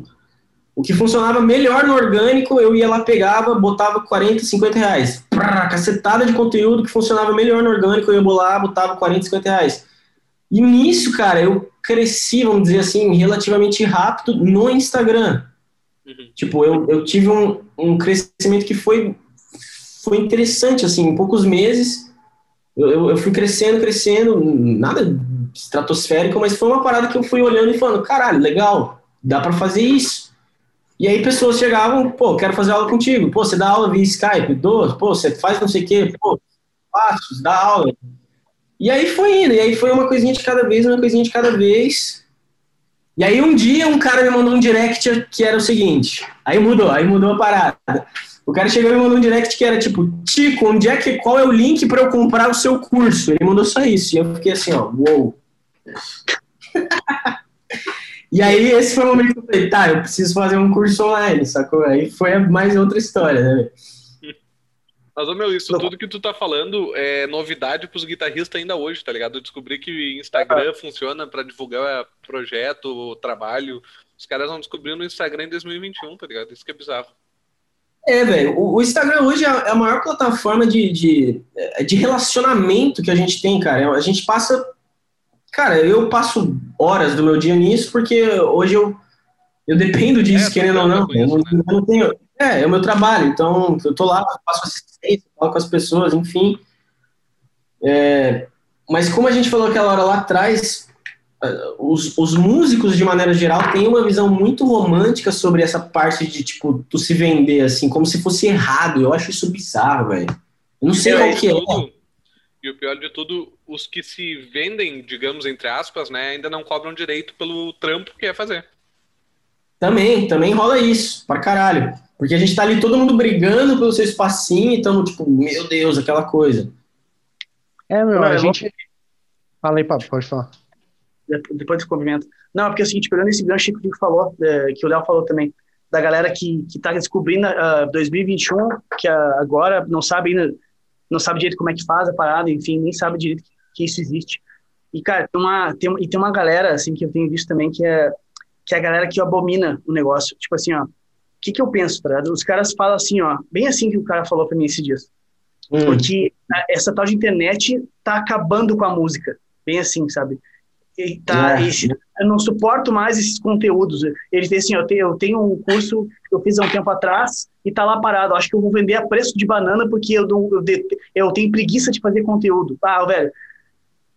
O que funcionava melhor no orgânico, eu ia lá, pegava, botava quarenta, cinquenta reais. Prá, cacetada de conteúdo que funcionava melhor no orgânico, eu ia lá, botava quarenta, cinquenta reais. E nisso, cara, eu cresci, vamos dizer assim, relativamente rápido no Instagram. Tipo, eu, eu tive um, um crescimento que foi, foi interessante, assim, em poucos meses eu, eu fui crescendo, crescendo, nada estratosférico, mas foi uma parada que eu fui olhando e falando, caralho, legal, dá pra fazer isso. E aí pessoas chegavam, pô, quero fazer aula contigo, pô, você dá aula via Skype, dou, pô, você faz não sei o que, pô, faço, dá aula. E aí foi indo, e aí foi uma coisinha de cada vez, uma coisinha de cada vez. E aí um dia um cara me mandou um direct que era o seguinte, aí mudou, aí mudou a parada. O cara chegou e me mandou um direct que era tipo, Tico, onde é que, qual é o link pra eu comprar o seu curso? Ele mandou só isso, e eu fiquei assim, ó, uou. E aí esse foi o momento que eu falei, tá, eu preciso fazer um curso online, sacou? Aí foi mais outra história, né? Mas, ô meu, isso tudo que tu tá falando é novidade pros guitarristas ainda hoje, tá ligado? Eu descobri que Instagram ah. funciona pra divulgar projeto, trabalho. Os caras vão descobrir no Instagram em dois mil e vinte e um, tá ligado? Isso que é bizarro. É, velho. O Instagram hoje é a maior plataforma de, de, de relacionamento que a gente tem, cara. A gente passa... Cara, eu passo horas do meu dia nisso, porque hoje eu, eu dependo disso, é, querendo ou não. Eu não, né? eu não tenho... É, é o meu trabalho, então eu tô lá, faço assistência, falo com as pessoas, enfim. É, mas como a gente falou aquela hora lá atrás, os, os músicos, de maneira geral, têm uma visão muito romântica sobre essa parte de, tipo, tu se vender, assim, como se fosse errado. Eu acho isso bizarro, velho. Eu não sei qual que é. E o pior de tudo, os que se vendem, digamos, entre aspas, né, ainda não cobram direito pelo trampo que é fazer. Também, também rola isso, pra caralho. Porque a gente tá ali todo mundo brigando pelo seu espacinho, então, tipo, meu Deus, aquela coisa. É, meu, não, a gente... Vou... Fala aí, Pablo, pode falar. Depois do cumprimento. Não, é porque assim, pegando esse gancho que o Kiko falou, é, que o Léo falou também, da galera que, que tá descobrindo uh, dois mil e vinte e um, que uh, agora não sabe ainda, não sabe direito como é que faz a parada, enfim, nem sabe direito que, que isso existe. E, cara, tem uma, tem, e tem uma galera, assim, que eu tenho visto também, que é, que é a galera que abomina o negócio. Tipo assim, ó, o que, que eu penso, tá? Os caras falam assim, ó, bem assim que o cara falou pra mim esses dias. Hum. Porque essa tal de internet tá acabando com a música. Bem assim, sabe? E tá, é. esse, eu não suporto mais esses conteúdos. Ele diz assim, ó, eu tenho um curso eu fiz há um tempo atrás e tá lá parado. Acho que eu vou vender a preço de banana porque eu, não, eu, de, eu tenho preguiça de fazer conteúdo. Ah, velho,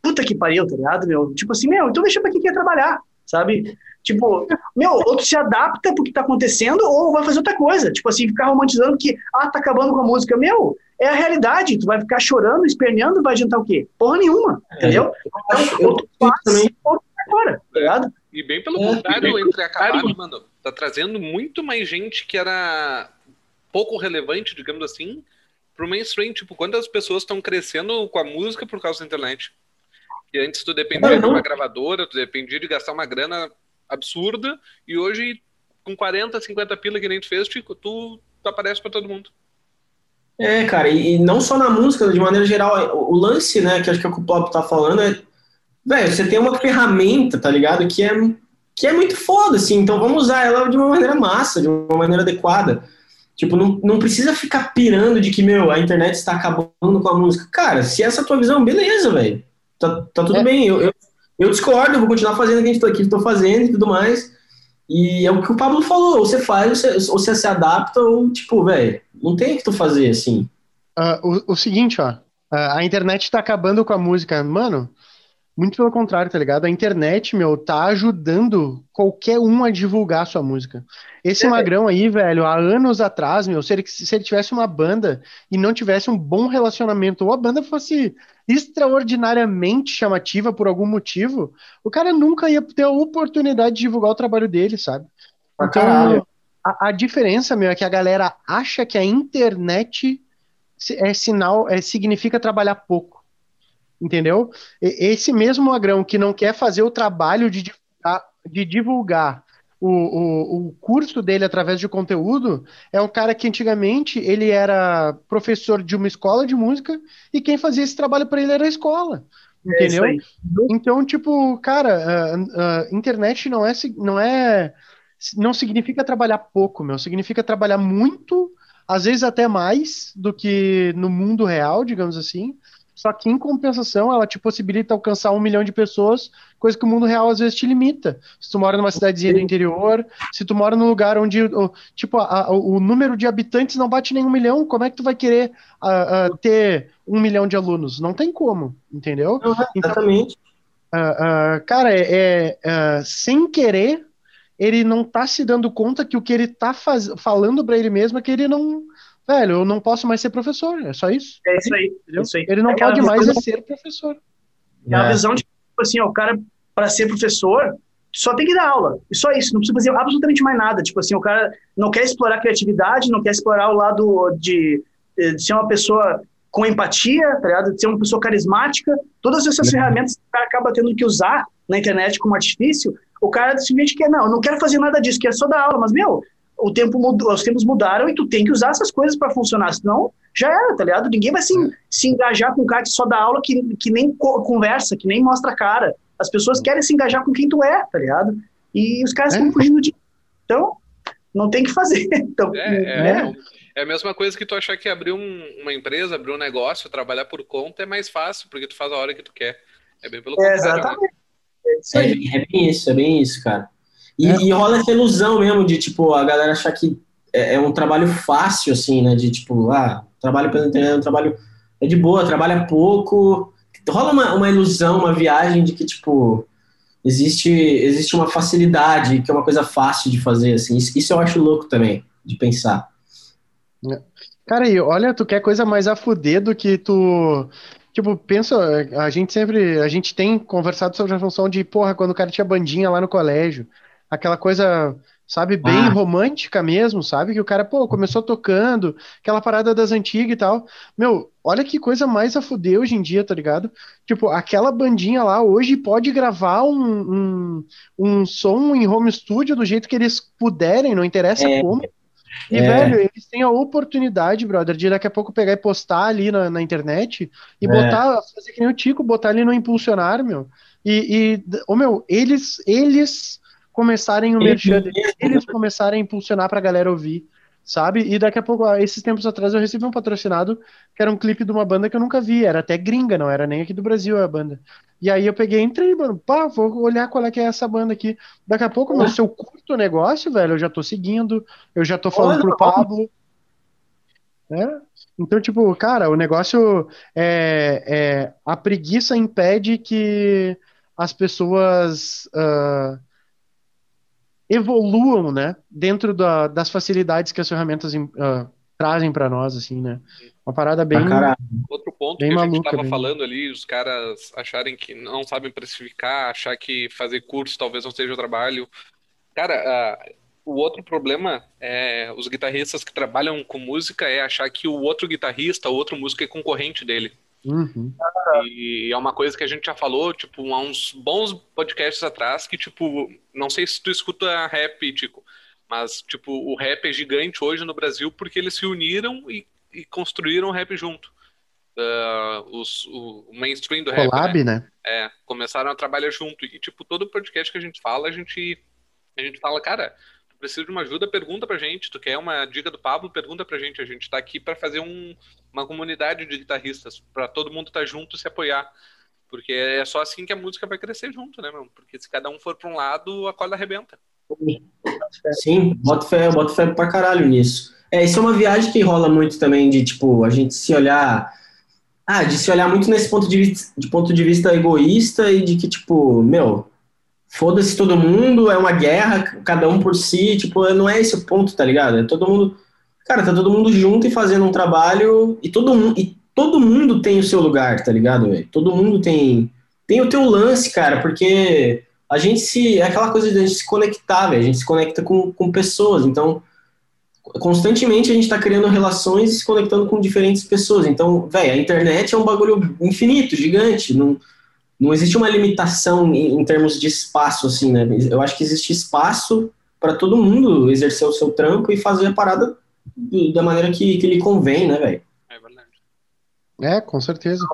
puta que pariu, tá ligado, meu? Tipo assim, meu, então deixa pra quem quer trabalhar, sabe? Tipo, meu, ou tu se adapta pro que tá acontecendo ou vai fazer outra coisa. Tipo assim, ficar romantizando que, ah, tá acabando com a música. Meu, é a realidade. Tu vai ficar chorando, esperneando, vai adiantar o quê? Porra nenhuma, é, entendeu? Então, eu, ou tu eu, faz, ou tu vai fora, tá ligado? E bem pelo é, contrário, entre acabado, mano, tá trazendo muito mais gente que era pouco relevante, digamos assim, pro mainstream. Tipo, quantas pessoas estão crescendo com a música por causa da internet? E antes tu dependia de uma gravadora, tu dependia de gastar uma grana absurda, e hoje, com quarenta, cinquenta pila que nem tu fez, Tico, tu, tu aparece pra todo mundo. É, cara, e, e não só na música, de maneira geral, o, o lance, né, que acho que o Pop tá falando é, velho, você tem uma ferramenta, tá ligado, que é, que é muito foda, assim, então vamos usar ela de uma maneira massa, de uma maneira adequada. Tipo, não, não precisa ficar pirando de que, meu, a internet está acabando com a música. Cara, se essa é a tua visão, beleza, velho. Tá, tá tudo é. bem, eu, eu, eu discordo, eu vou continuar fazendo o que eu tô fazendo e tudo mais. E é o que o Pablo falou, ou você faz, ou você, ou você se adapta, ou tipo, velho, não tem o que tu fazer, assim. Uh, o, o seguinte, ó, a internet tá acabando com a música. Mano, muito pelo contrário, tá ligado? A internet, meu, tá ajudando qualquer um a divulgar a sua música. Esse é. Magrão aí, velho, há anos atrás, meu, se ele, se ele tivesse uma banda e não tivesse um bom relacionamento, ou a banda fosse extraordinariamente chamativa por algum motivo, o cara nunca ia ter a oportunidade de divulgar o trabalho dele, sabe? Ah, então, caralho. A, a diferença, meu, é que a galera acha que a internet é sinal, é, significa trabalhar pouco, entendeu? E, esse mesmo magrão que não quer fazer o trabalho de divulgar, de divulgar o, o, o curso dele através de conteúdo, é um cara que antigamente ele era professor de uma escola de música e quem fazia esse trabalho para ele era a escola, entendeu? É então, tipo, cara, a, a internet não é, não é, não significa trabalhar pouco, meu, significa trabalhar muito, às vezes até mais do que no mundo real, digamos assim, só que em compensação ela te possibilita alcançar um milhão de pessoas, coisa que o mundo real às vezes te limita. Se tu mora numa cidadezinha do interior, se tu mora num lugar onde tipo, a, a, o número de habitantes não bate nem um milhão, como é que tu vai querer a, a, ter um milhão de alunos? Não tem como, entendeu? Uhum, então, exatamente. A, a, cara, é, é, a, sem querer, ele não tá se dando conta que o que ele tá faz, falando pra ele mesmo é que ele não... Velho, eu não posso mais ser professor, é só isso. É isso aí, é isso aí. Ele não é pode mais é ser professor. É a visão de, tipo assim, ó, o cara, pra ser professor, só tem que dar aula. E só isso, não precisa fazer absolutamente mais nada. Tipo assim, o cara não quer explorar criatividade, não quer explorar o lado de, de ser uma pessoa com empatia, tá ligado? De ser uma pessoa carismática. Todas essas é. ferramentas que o cara acaba tendo que usar na internet como artifício, o cara simplesmente quer, não, eu não quero fazer nada disso, quero só dar aula, mas, meu... O tempo mudou, os tempos mudaram e tu tem que usar essas coisas para funcionar, senão já era, tá ligado? Ninguém vai se, se engajar com o cara que só dá aula, que, que nem co- conversa, que nem mostra a cara. As pessoas querem se engajar com quem tu é, tá ligado? E os caras estão é. fugindo de... Então, não tem o que fazer. Então, é, né? é, é a mesma coisa que tu achar que abrir um, uma empresa, abrir um negócio, trabalhar por conta é mais fácil, porque tu faz a hora que tu quer. É bem pelo contrário. É, exatamente. Né? É, é bem isso, é bem isso, cara. E, é. e rola essa ilusão mesmo de, tipo, a galera achar que é, é um trabalho fácil, assim, né? De, tipo, ah, trabalho pela internet é um trabalho... É de boa, trabalha pouco. Rola uma, uma ilusão, uma viagem de que, tipo, existe, existe uma facilidade, que é uma coisa fácil de fazer, assim. Isso, isso eu acho louco também, de pensar. Cara, e olha, tu quer coisa mais a fuder do que tu... Tipo, pensa, a gente sempre... A gente tem conversado sobre a função de, porra, quando o cara tinha bandinha lá no colégio... Aquela coisa, sabe, bem ah. romântica mesmo, sabe? Que o cara, pô, começou tocando, aquela parada das antigas e tal. Meu, olha que coisa mais a fuder hoje em dia, tá ligado? Tipo, aquela bandinha lá hoje pode gravar um, um, um som em home studio do jeito que eles puderem, não interessa é. como. E, é. velho, eles têm a oportunidade, brother, de daqui a pouco pegar e postar ali na, na internet e é. botar, fazer que nem o Tico, botar ali no impulsionar, meu. E, e oh, meu, eles... eles começarem o merchan, eles começarem a impulsionar pra galera ouvir. sabe? E daqui a pouco, esses tempos atrás, eu recebi um patrocinado que era um clipe de uma banda que eu nunca vi, era até gringa, não era nem aqui do Brasil a banda. E aí eu peguei, entrei, mano, pá, vou olhar qual é que é essa banda aqui. Daqui a pouco, oh. meu, se eu curto o negócio, velho, eu já tô seguindo, eu já tô falando oh, pro Pablo. Né? Então, tipo, cara, o negócio é, é a preguiça impede que as pessoas... Uh, evoluam, né, dentro da, das facilidades que as ferramentas uh, trazem para nós, assim, né, uma parada bem... Ah, cara, outro ponto que maluca, a gente tava bem... falando ali, os caras acharem que não sabem precificar, achar que fazer curso talvez não seja o trabalho, cara, uh, o outro problema é os guitarristas que trabalham com música é achar que o outro guitarrista, o outro músico é concorrente dele. Uhum. E é uma coisa que a gente já falou, tipo, há uns bons podcasts atrás, que, tipo, não sei se tu escuta rap, Tico, mas, tipo, o rap é gigante hoje no Brasil porque eles se uniram e, e construíram o rap junto. Uh, os, o, o mainstream do rap, Collab, né? né? É, começaram a trabalhar junto. E, tipo, todo podcast que a gente fala, a gente, a gente fala, cara, tu precisa de uma ajuda, pergunta pra gente. Tu quer uma dica do Pablo, pergunta pra gente. A gente tá aqui pra fazer um... uma comunidade de guitarristas, pra todo mundo estar tá junto e se apoiar, porque é só assim que a música vai crescer junto, né, meu? Porque se cada um for pra um lado, a corda arrebenta. Sim, boto fé, boto fé pra caralho nisso. É, isso é uma viagem que rola muito também de, tipo, a gente se olhar, ah, de se olhar muito nesse ponto de vista, de ponto de vista egoísta e de que, tipo, meu, foda-se todo mundo, é uma guerra, cada um por si, tipo, não é esse o ponto, tá ligado? É todo mundo... Cara, tá todo mundo junto e fazendo um trabalho e todo mundo, e todo mundo tem o seu lugar, tá ligado, velho? Todo mundo tem, tem o teu lance, cara, porque a gente se... É aquela coisa de a gente se conectar, velho. A gente se conecta com, com pessoas, então constantemente a gente tá criando relações e se conectando com diferentes pessoas. Então, velho, a internet é um bagulho infinito, gigante. Não, não existe uma limitação em, em termos de espaço, assim, né? Eu acho que existe espaço pra todo mundo exercer o seu trampo e fazer a parada da maneira que, que lhe convém, né, velho? É verdade. É, com certeza.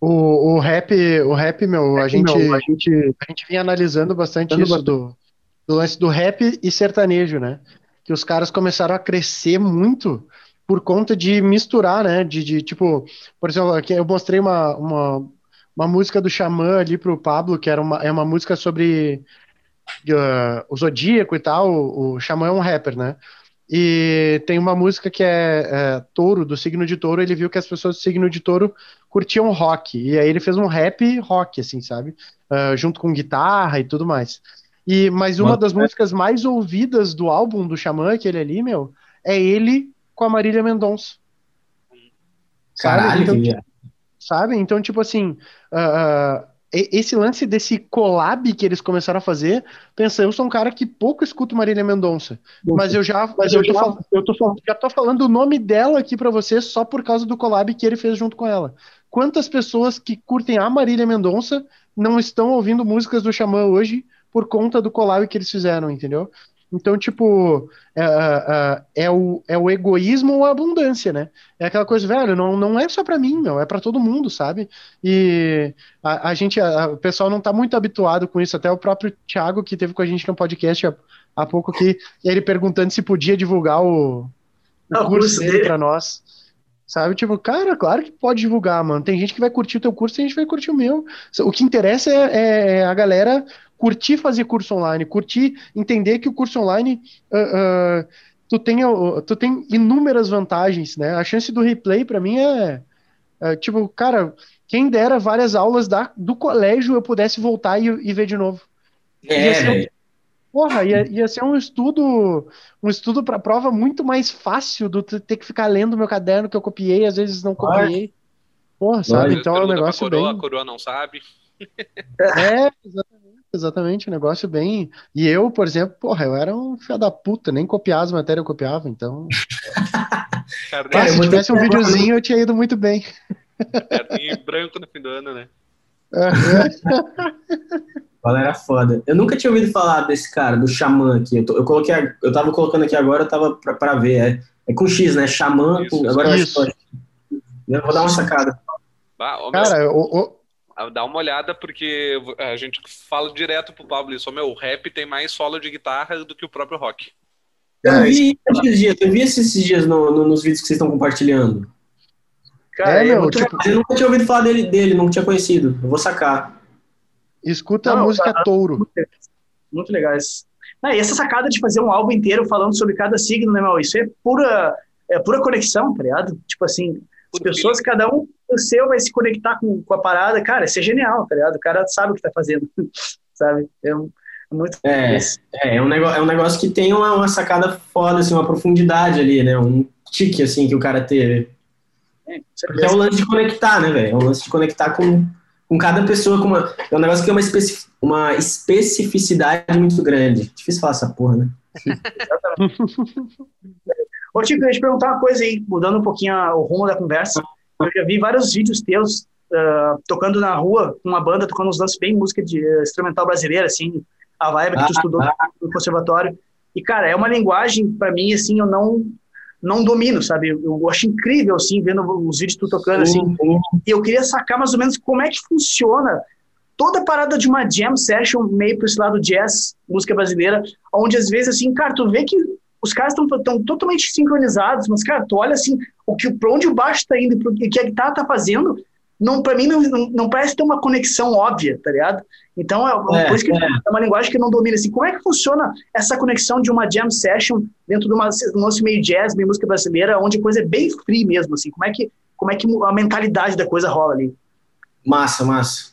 O, o rap, o rap, meu, é a, gente, não, a gente a gente vinha analisando bastante isso bastante. Do, do lance do rap e sertanejo, né? Que os caras começaram a crescer muito por conta de misturar, né? De, de tipo, por exemplo, aqui eu mostrei uma, uma, uma música do Xamã ali pro Pablo, que era uma, é uma música sobre uh, o Zodíaco e tal. O, o Xamã é um rapper, né? E tem uma música que é, é Touro, do signo de Touro. Ele viu que as pessoas do signo de Touro curtiam rock, e aí ele fez um rap rock, assim, sabe? Uh, junto com guitarra e tudo mais. E, mas uma Mano, das é. músicas mais ouvidas do álbum do Xamã, aquele ali, meu, é ele com a Marília Mendonça. Caralho, sabe? Então, sabe? Então, tipo assim, uh, uh, esse lance desse collab que eles começaram a fazer. Pensa, eu sou um cara que pouco escuto Marília Mendonça, mas eu já, mas eu, eu, tô já, falando, eu tô falando, já tô falando o nome dela aqui pra você só por causa do collab que ele fez junto com ela. Quantas pessoas que curtem a Marília Mendonça não estão ouvindo músicas do Xamã hoje por conta do collab que eles fizeram, entendeu? Então, tipo, é, é, é, o, é o egoísmo ou a abundância, né? É aquela coisa, velho, não, não é só pra mim, meu, é pra todo mundo, sabe? E a, a gente, a, o pessoal não tá muito habituado com isso, até o próprio Thiago, que teve com a gente no podcast há, há pouco aqui, ele perguntando se podia divulgar o, o não, curso dele pra nós. Sabe, tipo, cara, claro que pode divulgar, mano. Tem gente que vai curtir o teu curso, tem gente que vai curtir o meu. O que interessa é, é a galera curtir fazer curso online, curtir entender que o curso online uh, uh, tu, tem, uh, tu tem inúmeras vantagens, né? A chance do replay pra mim é, é tipo, cara, quem dera várias aulas da, do colégio eu pudesse voltar e, e ver de novo. É, ia ser, porra, ia, ia ser um estudo um estudo pra prova muito mais fácil do que ter que ficar lendo meu caderno que eu copiei, às vezes não copiei. Porra, sabe? Então é um negócio bem... A coroa não sabe. É, exatamente. Exatamente, um negócio bem... E eu, por exemplo, porra, eu era um filho da puta, nem copiava as matérias, eu copiava, então... Cara, cara, se tivesse um videozinho, eu tinha ido muito bem. Carinho branco no fim do ano, né? Galera foda. Eu nunca tinha ouvido falar desse cara, do Xamã aqui. Eu, tô, eu, coloquei, eu tava colocando aqui agora, eu tava pra, pra ver. É, é com X, né? Xamã, isso, com... agora isso. Eu vou dar uma sacada. Bah, ó, cara, meu... o... o... Dá uma olhada, porque a gente fala direto pro Pablo isso. Meu, o rap tem mais solo de guitarra do que o próprio rock. Cara, eu vi isso... esses dias, eu vi esses dias no, no, nos vídeos que vocês estão compartilhando. Cara, é, eu, meu, tipo... eu nunca tinha ouvido falar dele, dele, não tinha conhecido. Eu vou sacar. Escuta não, a música cara, Touro. Muito legais. Muito legais. Ah, e essa sacada de fazer um álbum inteiro falando sobre cada signo, né, meu? Isso é pura, é pura conexão, tá ligado? Tipo assim, as pessoas, cada um o seu vai se conectar com, com a parada. Cara, isso é genial, tá ligado? O cara sabe o que tá fazendo, sabe? É um... Muito é, é, é, um negócio, é um negócio que tem uma, uma sacada foda, assim, uma profundidade ali, né? Um tique, assim, que o cara teve. É, porque é um lance de conectar, né, velho? É um lance de conectar com, com cada pessoa. Com uma, é um negócio que tem uma, especi, uma especificidade muito grande. Difícil falar essa porra, né? Ô, Tico, eu ia te perguntar uma coisa aí, mudando um pouquinho o rumo da conversa. Eu já vi vários vídeos teus uh, tocando na rua, com uma banda tocando uns lances bem música de, uh, instrumental brasileira, assim... a vibe que tu estudou no conservatório. E, cara, é uma linguagem, pra mim, assim, eu não, não domino, sabe? Eu acho incrível, assim, vendo os vídeos tu tocando, assim. Uhum. E eu queria sacar, mais ou menos, como é que funciona toda a parada de uma jam session meio pra esse lado jazz, música brasileira, onde, às vezes, assim, cara, tu vê que os caras estão totalmente sincronizados, mas, cara, tu olha, assim, o que, pra onde o baixo tá indo e o que a guitarra tá fazendo... Não, pra mim, não, não parece ter uma conexão óbvia, tá ligado? Então, é, é, por isso que é. é uma linguagem que eu não domino. Assim, como é que funciona essa conexão de uma jam session dentro de uma lance meio jazz, meio música brasileira, onde a coisa é bem free mesmo, assim? Como é que, como é que a mentalidade da coisa rola ali? Massa, massa.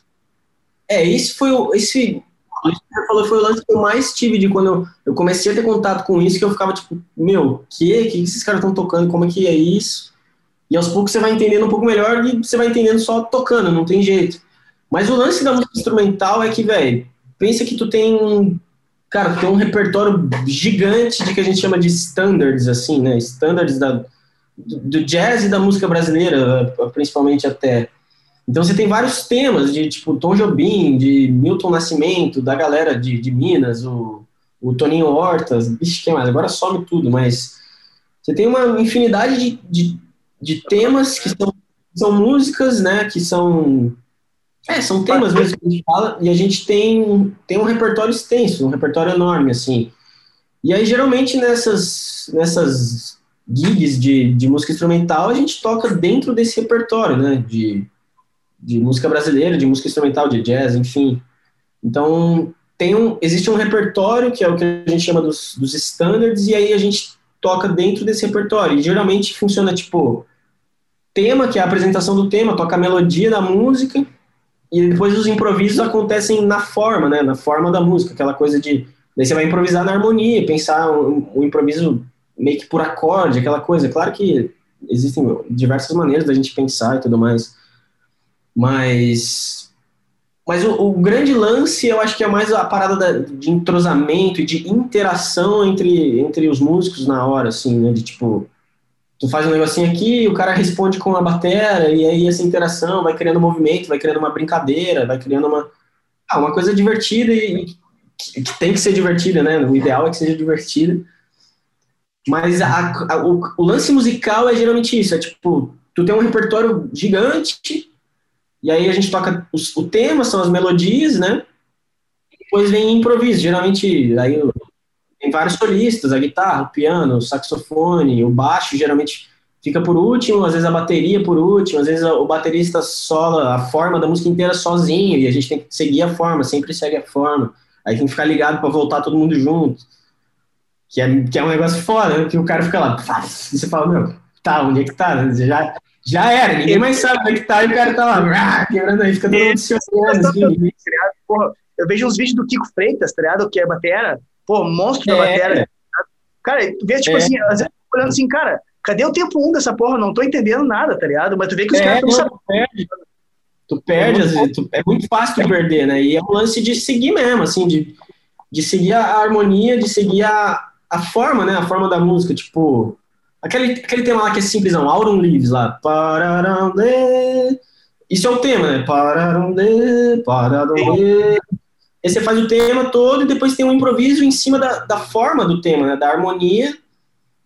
É, isso foi o... Esse, isso que você falou foi o lance que eu mais tive de quando eu, eu comecei a ter contato com isso, que eu ficava tipo, meu, o que? O que esses caras estão tocando? Como é que é isso? E aos poucos você vai entendendo um pouco melhor e você vai entendendo só tocando, não tem jeito. Mas o lance da música instrumental é que, velho, pensa que tu tem um... Cara, tu tem um repertório gigante de que a gente chama de standards, assim, né? Standards da, do jazz e da música brasileira, principalmente até. Então você tem vários temas de, tipo, Tom Jobim, de Milton Nascimento, da galera de, de Minas, o, o Toninho Hortas, bicho, que mais? Agora some tudo, mas... Você tem uma infinidade de... de de temas que são, são músicas, né, que são... É, são temas mesmo que a gente fala, e a gente tem, tem um repertório extenso, um repertório enorme, assim. E aí, geralmente, nessas, nessas gigs de, de música instrumental, a gente toca dentro desse repertório, né, de, de música brasileira, de música instrumental, de jazz, enfim. Então, tem um, existe um repertório, que é o que a gente chama dos, dos standards, e aí a gente toca dentro desse repertório. E geralmente funciona, tipo... tema, que é a apresentação do tema, toca a melodia da música, e depois os improvisos acontecem na forma, né, na forma da música, aquela coisa de... Daí você vai improvisar na harmonia, pensar um, um improviso meio que por acorde, aquela coisa. Claro que existem diversas maneiras da gente pensar e tudo mais, mas... Mas o, o grande lance, eu acho que é mais a parada da, de entrosamento e de interação entre, entre os músicos na hora, assim, né, de tipo... Tu faz um negocinho aqui, o cara responde com a batera, e aí essa interação vai criando movimento, vai criando uma brincadeira, vai criando uma, ah, uma coisa divertida e que, que tem que ser divertida, né? O ideal é que seja divertida. Mas a, a, o, o lance musical é geralmente isso, é tipo, tu tem um repertório gigante, e aí a gente toca os, o tema, são as melodias, né? E depois vem improviso, geralmente aí... Tem vários solistas, a guitarra, o piano, o saxofone, o baixo geralmente fica por último, às vezes a bateria por último, às vezes o baterista sola a forma da música inteira sozinho e a gente tem que seguir a forma, sempre segue a forma. Aí tem que ficar ligado pra voltar todo mundo junto. Que é, que é um negócio foda, né? Que o cara fica lá, e você fala, meu, tá, onde é que tá? Já, já era, ninguém mais sabe onde é que tá e o cara tá lá, quebrando aí, fica todo mundo se olhando, assim. Porra, eu vejo uns vídeos do Kiko Freitas, tá ligado? Que é batera. Pô, monstro da bateria. É. Cara, tu vê, tipo é. assim, às vezes eu olhando assim, cara, cadê o tempo um dessa porra? Não tô entendendo nada, tá ligado? Mas tu vê que os é, caras não sabem. Perde. Tu perde, às vezes, tu, é muito fácil tu perder, né? E é um lance de seguir mesmo, assim, de, de seguir a harmonia, de seguir a, a forma, né? A forma da música, tipo... Aquele, aquele tema lá que é simplesão, Autumn Leaves, lá. Isso é o tema, né? Aí você faz o tema todo e depois tem um improviso em cima da, da forma do tema, né? Da harmonia.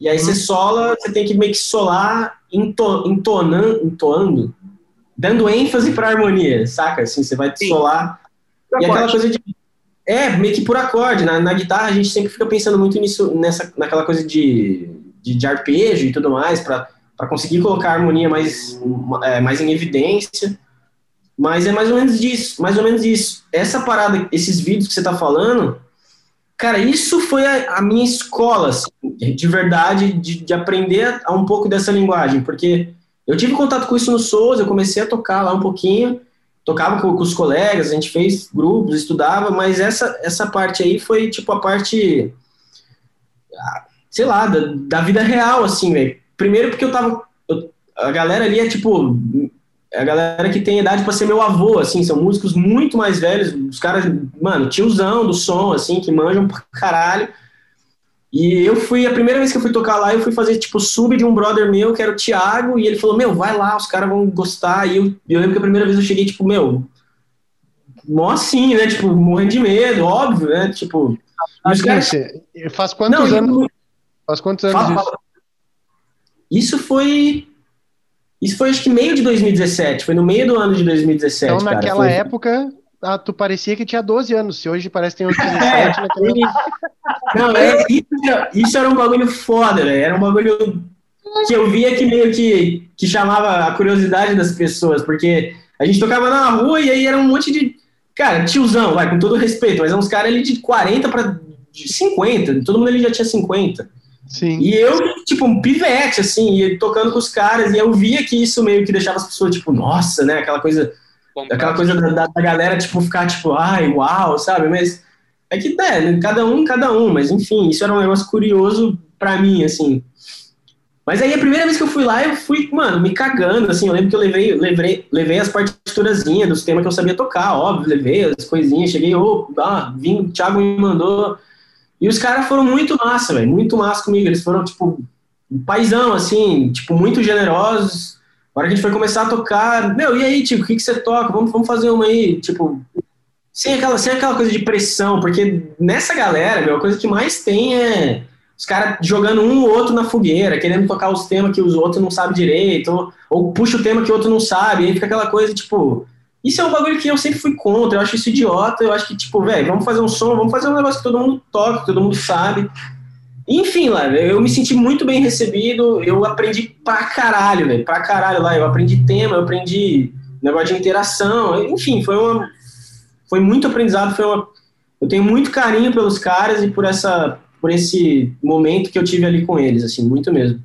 E aí você sola, você tem que meio que solar into, entonando, entoando, dando ênfase pra harmonia, saca? Assim, você vai solar. Sim. E aquela coisa de... É, meio que por acorde. Na, na guitarra a gente sempre fica pensando muito nisso, nessa, naquela coisa de, de, de arpejo e tudo mais, para conseguir colocar a harmonia mais, é, mais em evidência. Mas é mais ou menos disso, mais ou menos isso. Essa parada, esses vídeos que você tá falando, cara, isso foi a, a minha escola, assim, de verdade, de, de aprender a, a um pouco dessa linguagem, porque eu tive contato com isso no Souza, eu comecei a tocar lá um pouquinho, tocava com, com os colegas, a gente fez grupos, estudava, mas essa, essa parte aí foi, tipo, a parte, sei lá, da, da vida real, assim, velho. Primeiro porque eu tava, eu, a galera ali é, tipo... a galera que tem idade pra ser meu avô, assim, são músicos muito mais velhos, os caras, mano, tiozão do som, assim, que manjam pra caralho. E eu fui, a primeira vez que eu fui tocar lá, eu fui fazer, tipo, sub de um brother meu, que era o Thiago, e ele falou, meu, vai lá, os caras vão gostar. E eu, eu lembro que a primeira vez eu cheguei, tipo, meu, mó assim, né, tipo, morrendo de medo, óbvio, né, tipo... Os caras... Faz quantos Não, anos? Eu... Faz quantos anos Fala... isso? Isso foi... Isso foi, acho que, meio de dois mil e dezessete. Foi no meio do ano de dois mil e dezessete, Então, naquela cara, foi... época, ah, tu parecia que tinha doze anos. Se hoje parece que tem oito, dezessete, né? Não, é, isso, isso era um bagulho foda, né? Era um bagulho que eu via que meio que, que chamava a curiosidade das pessoas, porque a gente tocava na rua e aí era um monte de... Cara, tiozão, vai, com todo respeito, mas é uns caras ali de quarenta para cinquenta. Todo mundo ali já tinha cinquenta. Sim. E eu, tipo, um pivete, assim, tocando com os caras, e eu via que isso meio que deixava as pessoas, tipo, nossa, né, aquela coisa, Bom, aquela coisa da, da galera, tipo, ficar, tipo, ai, uau, sabe, mas é que, né, cada um, cada um, mas enfim, isso era um negócio curioso pra mim, assim, mas aí a primeira vez que eu fui lá, eu fui, mano, me cagando, assim, eu lembro que eu levei, levei, levei as partiturazinhas dos temas que eu sabia tocar, óbvio, levei as coisinhas, cheguei, oh, ah, vim, o Thiago me mandou... E os caras foram muito massa, velho, muito massa comigo. Eles foram, tipo, um paizão, assim, tipo, muito generosos. Na hora que a gente foi começar a tocar, meu, e aí, tipo, o que, que você toca? Vamos, vamos fazer uma aí, tipo, sem aquela, sem aquela coisa de pressão, porque nessa galera, meu, a coisa que mais tem é os caras jogando um ou outro na fogueira, querendo tocar os temas que os outros não sabem direito, ou, ou puxa o tema que o outro não sabe, e aí fica aquela coisa, tipo... Isso é um bagulho que eu sempre fui contra, eu acho isso idiota, eu acho que, tipo, velho, vamos fazer um som, vamos fazer um negócio que todo mundo toca, que todo mundo sabe. Enfim, lá, eu me senti muito bem recebido, eu aprendi pra caralho, velho, pra caralho lá, eu aprendi tema, eu aprendi negócio de interação, enfim, foi uma... Foi muito aprendizado, foi uma... Eu tenho muito carinho pelos caras e por essa... Por esse momento que eu tive ali com eles, assim, muito mesmo.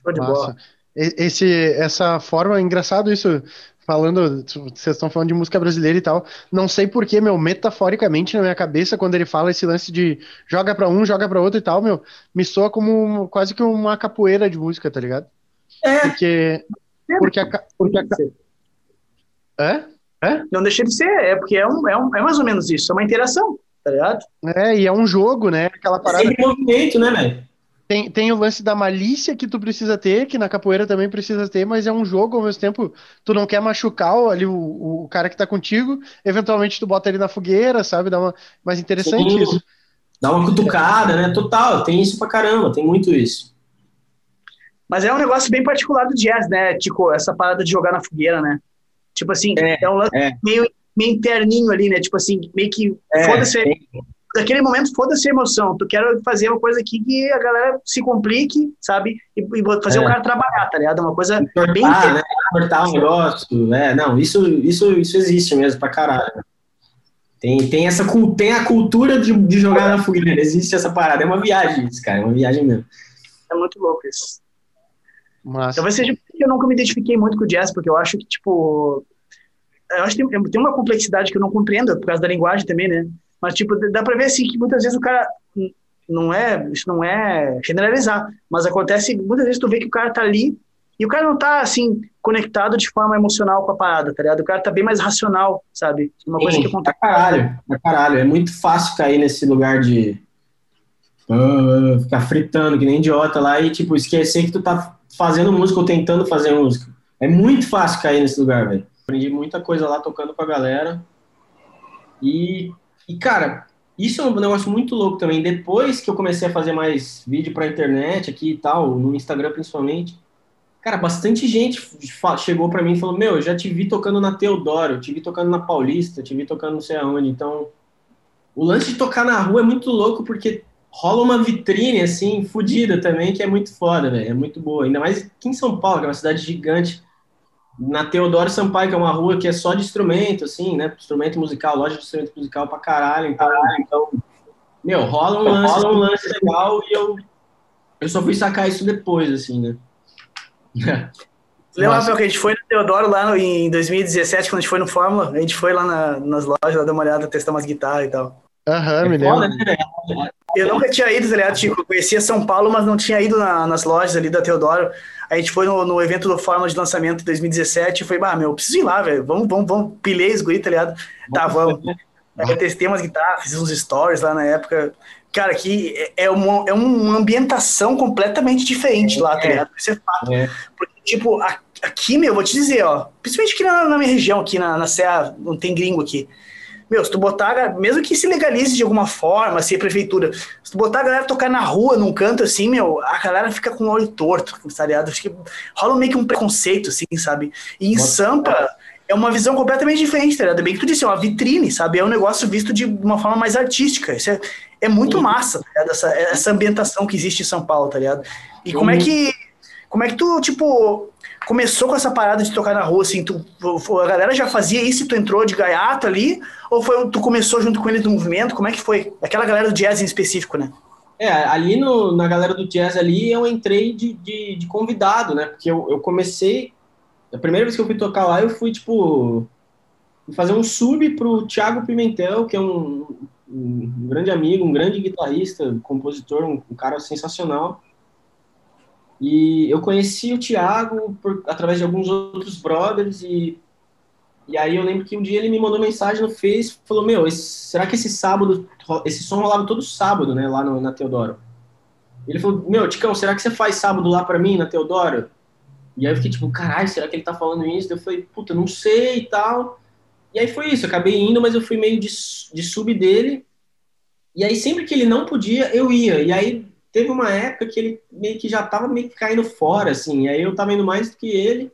Show de bola. Esse, essa forma, engraçado isso... Falando, vocês estão falando de música brasileira e tal, não sei porquê, meu, metaforicamente na minha cabeça, quando ele fala esse lance de joga pra um, joga pra outro e tal, meu, me soa como quase que uma capoeira de música, tá ligado? É. Porque... Porque a... Porque a... É? É? Não deixa de ser, é porque é, um, é, um, é mais ou menos isso, é uma interação, tá ligado? É, e é um jogo, né? Aquela parada... É movimento, né, velho? Tem, tem o lance da malícia que tu precisa ter, que na capoeira também precisa ter, mas é um jogo, ao mesmo tempo, tu não quer machucar ali o, o cara que tá contigo, eventualmente tu bota ele na fogueira, sabe, dá uma... Mas interessante Sim. isso. Dá uma cutucada, né, total, tem isso pra caramba, tem muito isso. Mas é um negócio bem particular do jazz, né, Tico, essa parada de jogar na fogueira, né, tipo assim, é, é um lance é. meio, meio interninho ali, né, tipo assim, meio que é, foda-se... É. Naquele momento, foda-se a emoção. Tu quer fazer uma coisa aqui que a galera se complique, sabe? E, e fazer é. o cara trabalhar, tá ligado? Uma coisa Cortar, bem... Né? Cortar um negócio. É, não, isso, isso, isso existe mesmo pra caralho. Tem, tem, essa, tem a cultura de, de jogar na fogueira. Existe essa parada. É uma viagem isso, cara. É uma viagem mesmo. É muito louco isso. Massa. Talvez seja porque eu nunca me identifiquei muito com o jazz, porque eu acho que, tipo... Eu acho que tem, tem uma complexidade que eu não compreendo, por causa da linguagem também, né? Mas, tipo, dá pra ver, assim, que muitas vezes o cara... Não é... Isso não é generalizar. Mas acontece... Muitas vezes tu vê que o cara tá ali e o cara não tá, assim, conectado de forma emocional com a parada, tá ligado? O cara tá bem mais racional, sabe? Uma coisa Sim, que acontece... Pra caralho, pra caralho. É muito fácil cair nesse lugar de... Uh, ficar fritando que nem idiota lá e, tipo, esquecer que tu tá fazendo música ou tentando fazer música. É muito fácil cair nesse lugar, velho. Aprendi muita coisa lá tocando com a galera. E... E, cara, isso é um negócio muito louco também. Depois que eu comecei a fazer mais vídeo pra internet aqui e tal, no Instagram principalmente, cara, bastante gente chegou pra mim e falou, meu, eu já te vi tocando na Teodoro, eu te vi tocando na Paulista, eu te vi tocando não sei aonde. Então, O lance de tocar na rua é muito louco, porque rola uma vitrine, assim, fodida também, que é muito foda, velho, é muito boa. Ainda mais aqui em São Paulo, que é uma cidade gigante, na Teodoro Sampaio, que é uma rua que é só de instrumento, assim, né, instrumento musical, loja de instrumento musical pra caralho, então, então meu, rola um lance, rola um lance legal, e eu, eu só fui sacar isso depois, assim, né. Lembra que a gente foi no Teodoro lá no, em dois mil e dezessete, quando a gente foi no Fórmula, a gente foi lá na, nas lojas, lá dar uma olhada, testar umas guitarras e tal. Aham, uhum, é me lembro. Né? Eu nunca tinha ido, tá ligado, Tico? Eu conhecia São Paulo, mas não tinha ido na, nas lojas ali da Teodoro. A gente foi no, no evento do Fórmula de lançamento de dois mil e dezessete e falei, bah, meu, eu preciso ir lá, velho. Vamos, vamos, vamos. Pilhei os guri, tá ligado? Tá, vamos. Aí eu testei umas guitarras, fiz uns stories lá na época. Cara, aqui é uma, é uma ambientação completamente diferente é, lá, tá ligado? Isso é fato. É. Porque, tipo, aqui, meu, vou te dizer, ó, principalmente aqui na, na minha região, aqui na, na Serra, não tem gringo aqui. Meu, se tu botar, mesmo que se legalize de alguma forma, se assim, a prefeitura, se tu botar a galera tocar na rua, num canto assim, meu, a galera fica com o olho torto, sabe? Acho que rola meio que um preconceito, assim, sabe? E em Nossa, Sampa, cara. É uma visão completamente diferente, tá ligado? Bem que tu disse, é uma vitrine, sabe? É um negócio visto de uma forma mais artística. Isso é, é muito Sim. massa, tá ligado? Essa, essa ambientação que existe em São Paulo, tá ligado? E Sim. como é que... Como é que tu, tipo, começou com essa parada de tocar na rua, assim, tu, a galera já fazia isso e tu entrou de gaiato ali, ou foi, tu começou junto com eles no movimento, como é que foi? Aquela galera do jazz em específico, né? É, ali no, na galera do jazz ali, eu entrei de, de, de convidado, né, porque eu, eu comecei, a primeira vez que eu fui tocar lá, eu fui, tipo, fazer um sub pro Thiago Pimentel, que é um, um grande amigo, um grande guitarrista, compositor, um, um cara sensacional. E eu conheci o Thiago por, através de alguns outros brothers, e, e aí eu lembro que um dia ele me mandou mensagem no Face, falou, meu, esse, será que esse sábado, esse som rolava todo sábado, né, lá no, na Teodoro? Ele falou, meu, Ticão, será que você faz sábado lá pra mim, na Teodoro? E aí eu fiquei tipo, caralho, será que ele tá falando isso? Eu falei, puta, não sei e tal. E aí foi isso, eu acabei indo, mas eu fui meio de, de sub dele, e aí sempre que ele não podia, eu ia, e aí... Teve uma época que ele meio que já tava meio que caindo fora, assim, e aí eu tava indo mais do que ele,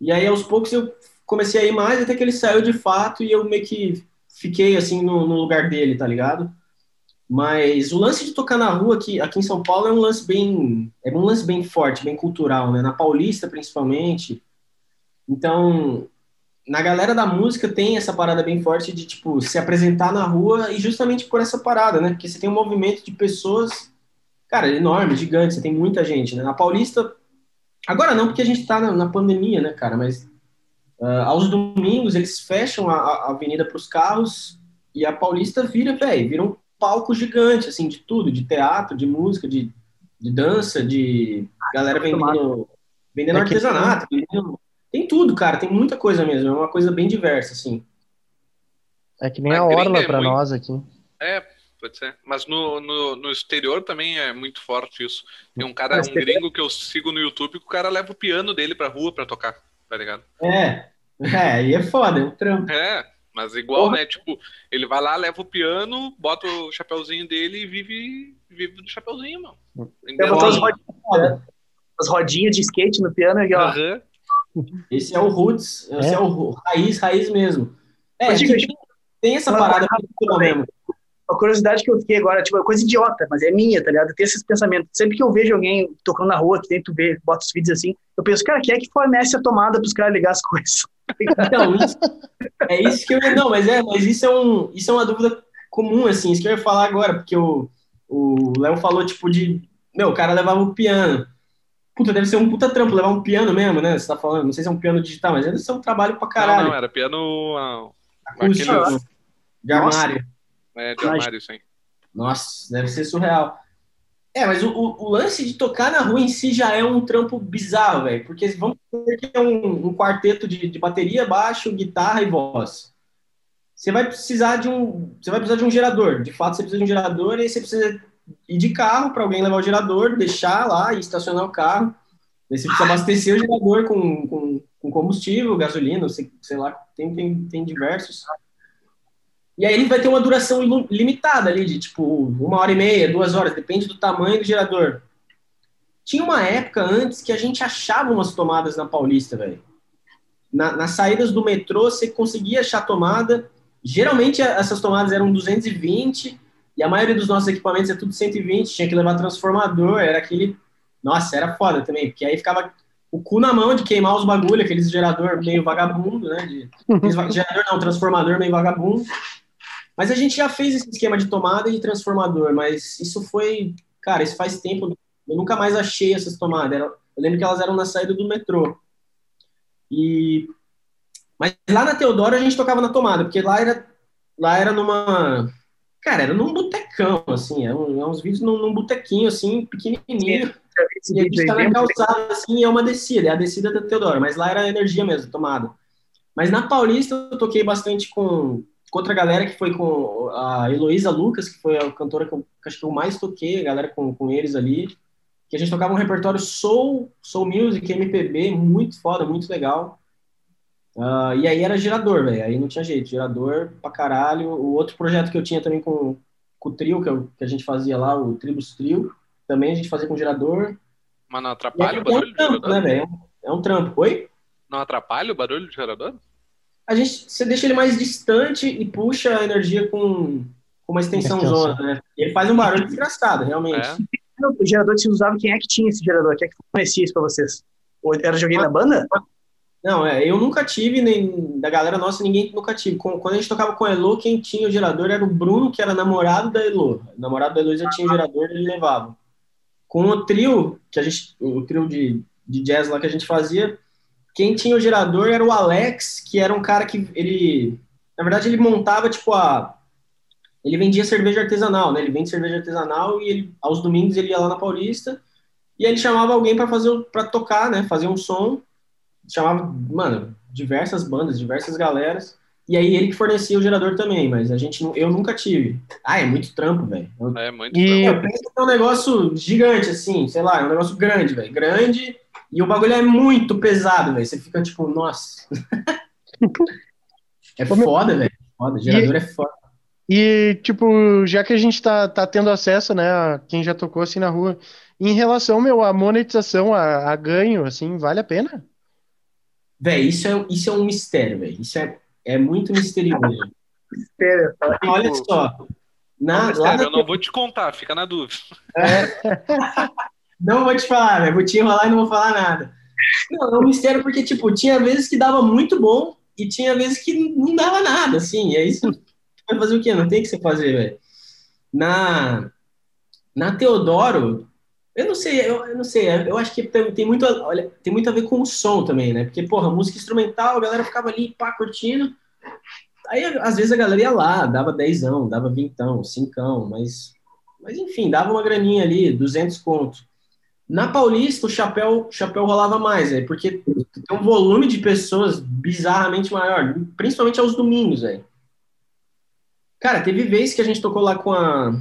e aí aos poucos eu comecei a ir mais, até que ele saiu de fato, e eu meio que fiquei, assim, no, no lugar dele, tá ligado? Mas o lance de tocar na rua aqui, aqui em São Paulo é um lance bem, é um lance bem forte, bem cultural, né? Na Paulista, principalmente. Então, na galera da música tem essa parada bem forte de, tipo, se apresentar na rua, e justamente por essa parada, né? Porque você tem um movimento de pessoas... Cara, é enorme, gigante, você tem muita gente, né? Na Paulista, agora não, porque a gente tá na, na pandemia, né, cara? Mas uh, aos domingos eles fecham a, a avenida pros carros, e a Paulista vira, velho, vira um palco gigante, assim, de tudo, de teatro, de música, de, de dança, de galera vendendo, vendendo artesanato, vendendo, tem tudo, cara, tem muita coisa mesmo, é uma coisa bem diversa, assim. É que nem a orla pra nós aqui. É, pode ser. Mas no, no, no exterior também é muito forte isso. Tem um cara, um gringo que eu sigo no YouTube, que o cara leva o piano dele pra rua pra tocar, tá ligado? É, é, e é foda, é um trampo. É, mas igual, Porra. né, tipo, ele vai lá, leva o piano, bota o chapéuzinho dele e vive, vive do chapéuzinho, mano. Eu botou as rodinhas, as rodinhas de skate no piano aqui, ó. Uhum. Esse é o roots, é. esse é o raiz, raiz mesmo. É, mas, gente, tem, tem essa parada cultural mesmo. Uma curiosidade que eu fiquei agora, tipo, é coisa idiota, mas é minha, tá ligado? Eu tenho esses pensamentos. Sempre que eu vejo alguém tocando na rua, que dentro tu vê, bota os vídeos assim, eu penso, cara, quem é que fornece a tomada pros caras ligar as coisas? Então, isso, é isso que eu... Não, mas é, mas isso é, um, isso é uma dúvida comum, assim, isso que eu ia falar agora, porque o, o Léo falou, tipo, de... Meu, o cara levava um piano. Puta, deve ser um puta trampo levar um piano mesmo, né? Você tá falando, não sei se é um piano digital, mas deve ser um trabalho pra caralho. Não, não, era piano... Acústico, aquele... de armário. É, de armário, isso aí. Nossa, deve ser surreal. É, mas o, o, o lance de tocar na rua em si já é um trampo bizarro, velho. Porque vamos dizer que é um, um quarteto de, de bateria, baixo, guitarra e voz. Você vai precisar de um, você vai precisar de um gerador. De fato, você precisa de um gerador, e aí você precisa ir de carro para alguém levar o gerador, deixar lá e estacionar o carro. Aí você precisa abastecer o gerador com, com, com combustível, gasolina, sei, sei lá, tem, tem, tem diversos... E aí ele vai ter uma duração limitada ali, de tipo uma hora e meia, duas horas, depende do tamanho do gerador. Tinha uma época antes que a gente achava umas tomadas na Paulista, velho. Na, nas saídas do metrô, você conseguia achar tomada, Geralmente essas tomadas eram duzentos e vinte e a maioria dos nossos equipamentos é tudo cento e vinte, tinha que levar transformador, era aquele... Nossa, era foda também, porque aí ficava o cu na mão de queimar os bagulho, aqueles gerador meio vagabundo, né? De... gerador não, transformador meio vagabundo. Mas a gente já fez esse esquema de tomada e de transformador, mas isso foi... Cara, isso faz tempo, eu nunca mais achei essas tomadas. Eu lembro que elas eram na saída do metrô. E... Mas lá na Teodoro a gente tocava na tomada, porque lá era, lá era numa... Cara, era num botecão, assim, é uns vídeos num, num botequinho, assim, pequenininho. E a gente tá na calçada, assim, é uma descida, é a descida da Teodoro, mas lá era energia mesmo, tomada. Mas na Paulista eu toquei bastante com, com outra galera, que foi com a Heloísa Lucas, que foi a cantora que eu acho que eu mais toquei, a galera com, com eles ali, que a gente tocava um repertório soul, soul music, M P B, muito foda, muito legal. Uh, e aí era gerador, velho, aí não tinha jeito, gerador pra caralho. O outro projeto que eu tinha também com, com o trio, que, eu, que a gente fazia lá, o Tribus Trio, também a gente fazia com gerador. Mas não atrapalha aí, o barulho é um trampo, do gerador? Né, velho? É um trampo. Oi? Não atrapalha o barulho do gerador? A gente, você deixa ele mais distante e puxa a energia com, com uma extensão zona, né? Ele faz um barulho desgraçado, realmente. É. O gerador que vocês usavam, quem é que tinha esse gerador? Quem é que fornecia isso pra vocês? Era de alguém da banda? Não, é, eu nunca tive, nem da galera nossa, ninguém nunca tive. Com, quando a gente tocava com a Elô, quem tinha o gerador era o Bruno, que era namorado da Elô. O namorado da Elô já tinha o gerador, ele levava. Com o trio, que a gente, o trio de, de jazz lá que a gente fazia, quem tinha o gerador era o Alex, que era um cara que ele... Na verdade, ele montava, tipo, a... Ele vendia cerveja artesanal, né? Ele vende cerveja artesanal e ele, aos domingos ele ia lá na Paulista e aí ele chamava alguém pra, fazer, pra tocar, né? Fazer um som. Chamava, mano, diversas bandas, diversas galeras, e aí ele que fornecia o gerador também, mas a gente, eu nunca tive. Ah, é muito trampo, velho. É muito e trampo. Eu penso que é um negócio gigante, assim, sei lá, é um negócio grande, velho, grande, e o bagulho é muito pesado, velho, você fica tipo, nossa. É foda, velho, foda, gerador e, é foda. E, tipo, já que a gente tá, tá tendo acesso, né, a quem já tocou assim na rua, em relação, meu, à monetização, a, a ganho, assim, vale a pena? Véi, isso é, isso é um mistério, velho. Isso é, é muito misterioso. Mistério. Olha só. Na, não, mistério, lá na... Eu não vou te contar, fica na dúvida. É. Não vou te falar, velho. Vou te enrolar e não vou falar nada. Não, é um mistério porque, tipo, tinha vezes que dava muito bom e tinha vezes que não dava nada, assim. É isso. Vai fazer o quê? Não tem o que você fazer, velho. Na, na Teodoro... Eu não sei, eu, eu não sei, eu acho que tem, tem, muito, olha, tem muito a ver com o som também, né? Porque, porra, música instrumental, a galera ficava ali, pá, curtindo. Aí, às vezes, a galera ia lá, dava dezão, dava vintão, cincão, mas, mas enfim, dava uma graninha ali, duzentos conto. Na Paulista, o chapéu, o chapéu rolava mais, né? Porque tem um volume de pessoas bizarramente maior, principalmente aos domingos, velho. Cara, teve vez que a gente tocou lá com a...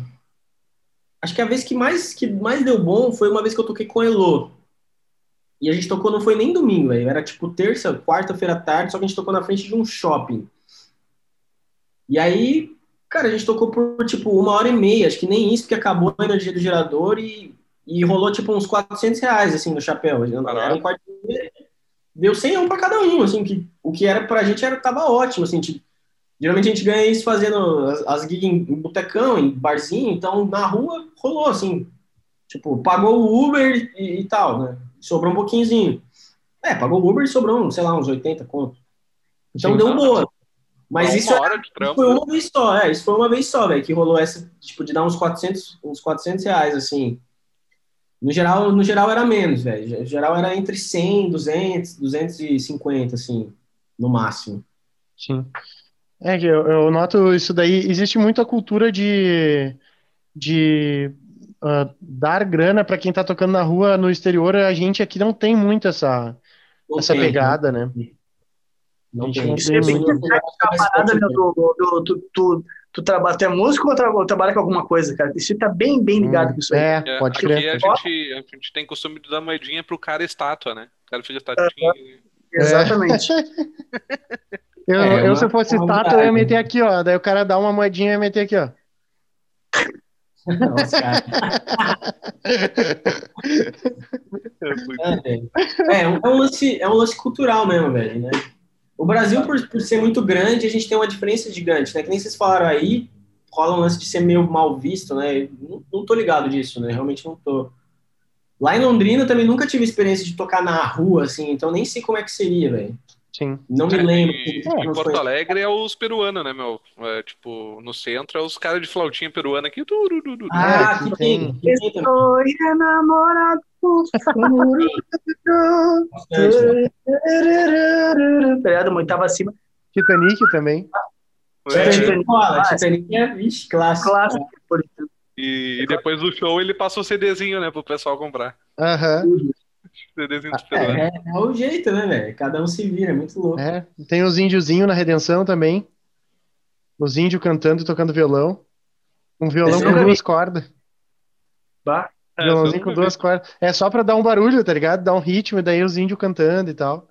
Acho que a vez que mais, que mais deu bom foi uma vez que eu toquei com a Elô. E a gente tocou, não foi nem domingo, velho. Era tipo terça, quarta-feira à tarde, só que a gente tocou na frente de um shopping. E aí, cara, a gente tocou por tipo uma hora e meia, acho que nem isso, porque acabou a energia do gerador e, e rolou tipo uns quatrocentos reais, assim, no chapéu. Era um quarto... Deu cem reais pra cada um, assim, que, o que era pra gente era, tava ótimo, assim, tipo. Geralmente a gente ganha isso fazendo as, as gigs em, em botecão, em barzinho, então na rua rolou, assim, tipo, pagou o Uber e, e tal, né? Sobrou um pouquinhozinho. É, pagou o Uber e sobrou, sei lá, uns oitenta conto. Então sim, deu tá, boa. Mas é isso, hora de trampo, foi uma vez só, é, isso foi uma vez só, velho, que rolou essa, tipo, de dar uns quatrocentos, uns quatrocentos reais, assim. No geral, no geral era menos, velho. No geral era entre cem, duzentos, duzentos e cinquenta, assim, no máximo. Sim. É, eu, eu noto isso daí. Existe muito a cultura de, de uh, dar grana para quem tá tocando na rua no exterior. A gente aqui não tem muito essa, não essa tem, pegada, né? Não tem. Não tem. É bem camarada, meu, do, do, do, tu, tu, tu trabalha até música ou, tra, ou trabalha com alguma coisa, cara? Isso tá bem, bem ligado hum, com isso aí. É, é pode crer. A gente, a gente tem costume de dar moedinha pro cara estátua, né? O cara fez estatuinha. É, exatamente. É. Eu, é, eu se eu fosse estátua, eu ia meter aqui, ó. Daí o cara dá uma moedinha e ia meter aqui, ó. Nossa, cara. é, é, é, um lance, é um lance cultural mesmo, velho, né? O Brasil, por, por ser muito grande, a gente tem uma diferença gigante, né? Que nem vocês falaram aí, rola um lance de ser meio mal visto, né? Não, não tô ligado disso, né? Realmente não tô. Lá em Londrina, eu também nunca tive experiência de tocar na rua, assim, então nem sei como é que seria, velho. Sim. Não me lembro. E, é, em Porto Alegre é os peruanos, né, meu? É, tipo, no centro é os caras de flautinha peruana aqui. Ah, que tem. Estou enamorado. Muito tava acima. Titanic também. É, Titanic, ah, Titanic é, vixe, clássico. Clássico. E, e depois do show ele passa o CDzinho, né, pro pessoal comprar. Aham. Uhum. É, é, é o jeito, né, velho? Cada um se vira, é muito louco. É, tem os índiozinhos na Redenção também. Os índios cantando e tocando violão. Um violão com duas cordas. Bah. É, violãozinho com duas cordas. É só pra dar um barulho, tá ligado? Dar um ritmo, e daí os índios cantando e tal.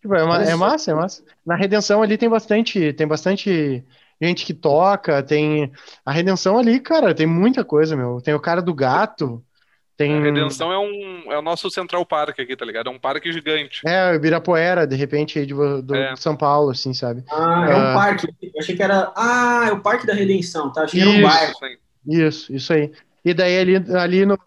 Tipo, é, uma, é massa, é massa. Na Redenção ali tem bastante, tem bastante gente que toca, tem... A Redenção ali, cara, tem muita coisa, meu. Tem o cara do gato... Tem... A Redenção é, um, é o nosso Central Park aqui, tá ligado? É um parque gigante. É, o Ibirapuera, de repente, aí do, do é. São Paulo, assim, sabe? Ah, é um uh... parque. Eu achei que era... Ah, é o Parque da Redenção, tá? Achei isso, que era um bairro. Isso, isso aí. E daí ali, ali no...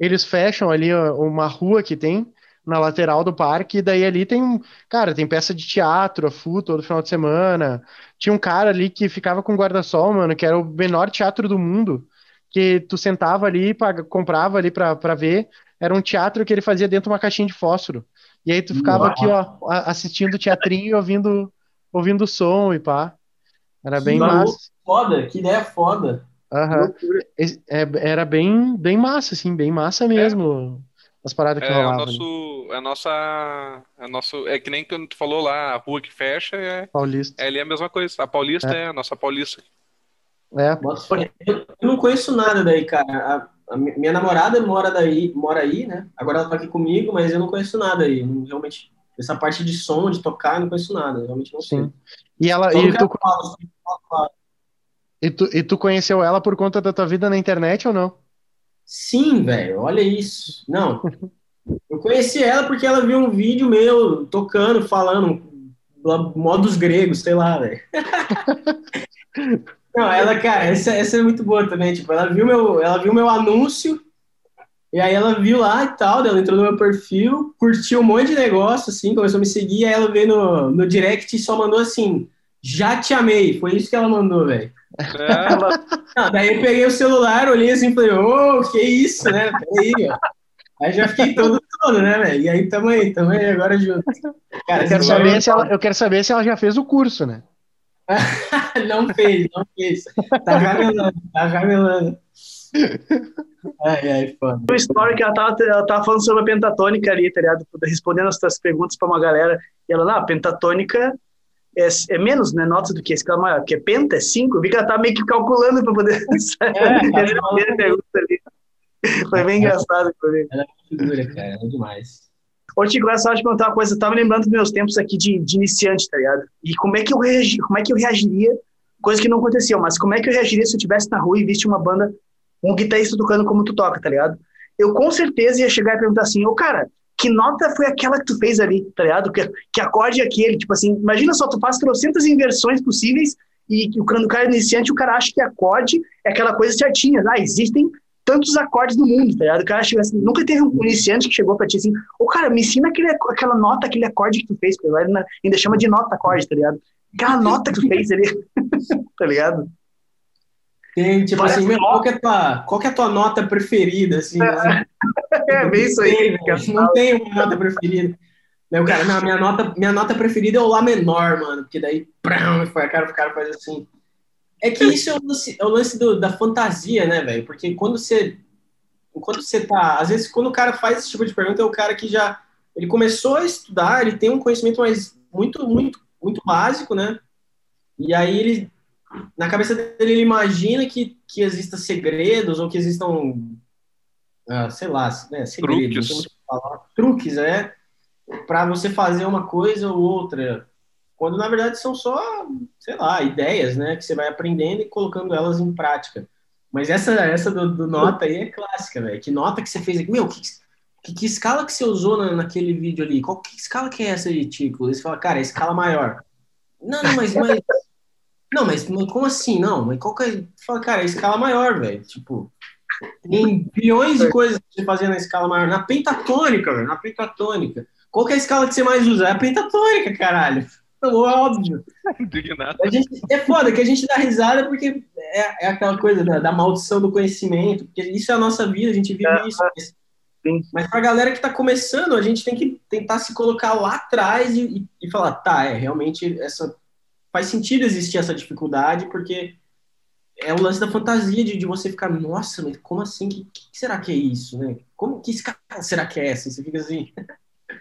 eles fecham ali uma rua que tem na lateral do parque, e daí ali tem, cara, tem peça de teatro, a F U, todo final de semana. Tinha um cara ali que ficava com guarda-sol, mano, que era o menor teatro do mundo. Que tu sentava ali, paga, comprava ali pra, pra ver, era um teatro que ele fazia dentro de uma caixinha de fósforo. E aí tu ficava Uau. aqui, ó, assistindo o teatrinho e ouvindo, ouvindo o som e pá. Era bem Uau. massa. Foda, que ideia foda. Uhum. É, era bem, bem massa, assim, bem massa mesmo. É. As paradas que é, rolavam. É, nosso, é, nossa, é, nosso, é que nem quando tu falou lá, a rua que fecha é... Paulista. É ali a mesma coisa. A Paulista é, é a nossa Paulista. É. Eu não conheço nada daí, cara. A, a minha namorada mora daí, mora aí, né? Agora ela tá aqui comigo, mas eu não conheço nada aí. Não, realmente, essa parte de som, de tocar, eu não conheço nada. Eu realmente não sei. Sim. E ela, e tu, falo, falo. e tu, e tu conheceu ela por conta da tua vida na internet ou não? Sim, velho. Olha isso. Não. Eu conheci ela porque ela viu um vídeo meu tocando, falando modos gregos, sei lá, velho. Não, ela, cara, essa, essa é muito boa também, tipo, ela viu meu, ela viu meu anúncio, e aí ela viu lá e tal, ela entrou no meu perfil, curtiu um monte de negócio, assim, começou a me seguir, aí ela veio no, no direct e só mandou assim, já te amei, foi isso que ela mandou, velho. É. Daí eu peguei o celular, olhei assim e falei, ô, oh, que isso, né, peraí, ó. Aí já fiquei todo todo, né, velho, e aí tamo aí, tamo aí, agora junto. Cara, eu, quero saber se ela, eu quero saber se ela já fez o curso, né. Não fez, não fez. Tá ramelando, tá ramelando. Ai, ai, foda. No story que ela tava, ela tava falando sobre a pentatônica ali, tá ligado? Respondendo as tuas perguntas pra uma galera. E ela, ah, pentatônica é, é menos, né? Nota do que exclamar, porque é penta, é cinco. Eu vi que ela tava meio que calculando pra poder. É, tá falando... Foi bem engraçado. Ela é figura, cara, é demais. Ô, Tico, é só te perguntar uma coisa. Eu tava lembrando dos meus tempos aqui de, de iniciante, tá ligado? E como é que eu reagi, como é que eu reagiria, coisa que não aconteceu, mas como é que eu reagiria se eu estivesse na rua e visse uma banda, um guitarrista tocando como tu toca, tá ligado? Eu com certeza ia chegar e perguntar assim, ô, cara, que nota foi aquela que tu fez ali, tá ligado? Que, que acorde é aquele? Tipo assim, imagina só, tu faz trocentas inversões possíveis e quando o cara é iniciante, o cara acha que acorde é aquela coisa certinha. Ah, existem... tantos acordes no mundo, tá ligado? O cara chega assim, nunca teve um iniciante que chegou pra ti assim, ô, cara, me ensina aquele, aquela nota, aquele acorde que tu fez, porque ele ainda chama de nota acorde, tá ligado? Aquela nota que tu fez ali, tá ligado? Tem, tipo Parece assim, meu, qual, que é tua, qual que é a tua nota preferida, assim? Assim? É, bem isso aí. Não, não tem uma nota preferida. Daí o cara, não, minha nota, minha nota preferida é o Lá menor, mano, porque daí, prum, foi a cara, o cara faz assim. É que isso é o lance, é o lance do, da fantasia, né, velho? Porque quando você... Quando você tá... Às vezes, quando o cara faz esse tipo de pergunta, é o cara que já... Ele começou a estudar, ele tem um conhecimento mais... Muito, muito, muito básico, né? E aí, ele... Na cabeça dele, ele imagina que, que existam segredos, ou que existam... Ah, sei lá, né? Segredos. Truques. Não falar. Truques, né? Pra você fazer uma coisa ou outra... Quando, na verdade, são só, sei lá, ideias, né? Que você vai aprendendo e colocando elas em prática. Mas essa, essa do, do nota aí é clássica, velho. Que nota que você fez aqui? Meu, que, Que, que escala que você usou na, naquele vídeo ali? Qual que escala que é essa aí, Tico? Eles falam, cara, é escala maior. Não, não, mas... mas... Não, mas como assim? Não, mas qual que é... Fala, cara, é escala maior, velho. Tipo, tem bilhões de coisas que você fazia na escala maior. Na pentatônica, velho, na pentatônica. Qual que é a escala que você mais usa? É a pentatônica, caralho. Não, óbvio. A gente, é foda que a gente dá risada porque é, é aquela coisa da, da maldição do conhecimento. Porque isso é a nossa vida, a gente vive é, isso. Mas, mas pra galera que tá começando, a gente tem que tentar se colocar lá atrás e, e falar, tá, é, realmente essa... Faz sentido existir essa dificuldade, porque é o lance da fantasia de, de você ficar, nossa, mas como assim? Que, que será que é isso, né? Como que escala será que é essa? Você fica assim.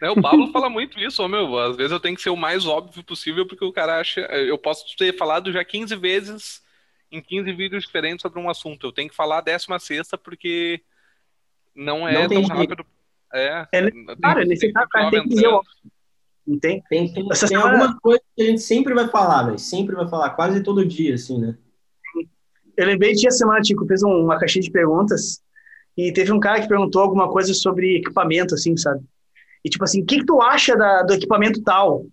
É, o Pablo fala muito isso, ó, meu. Às vezes eu tenho que ser o mais óbvio possível, porque o cara acha. Eu posso ter falado já quinze vezes em quinze vídeos diferentes sobre um assunto. Eu tenho que falar a décima sexta, porque não é não tão rápido. É, é cara, nesse cara tem, tem que dizer o Não tem? Tem, tem, tem semana... alguma coisa que a gente sempre vai falar, velho. Sempre vai falar, quase todo dia, assim, né? Eu lembrei de a semana, Tico, fez uma caixinha de perguntas e teve um cara que perguntou alguma coisa sobre equipamento, assim, sabe? E tipo assim, o que, que tu acha da, do equipamento tal?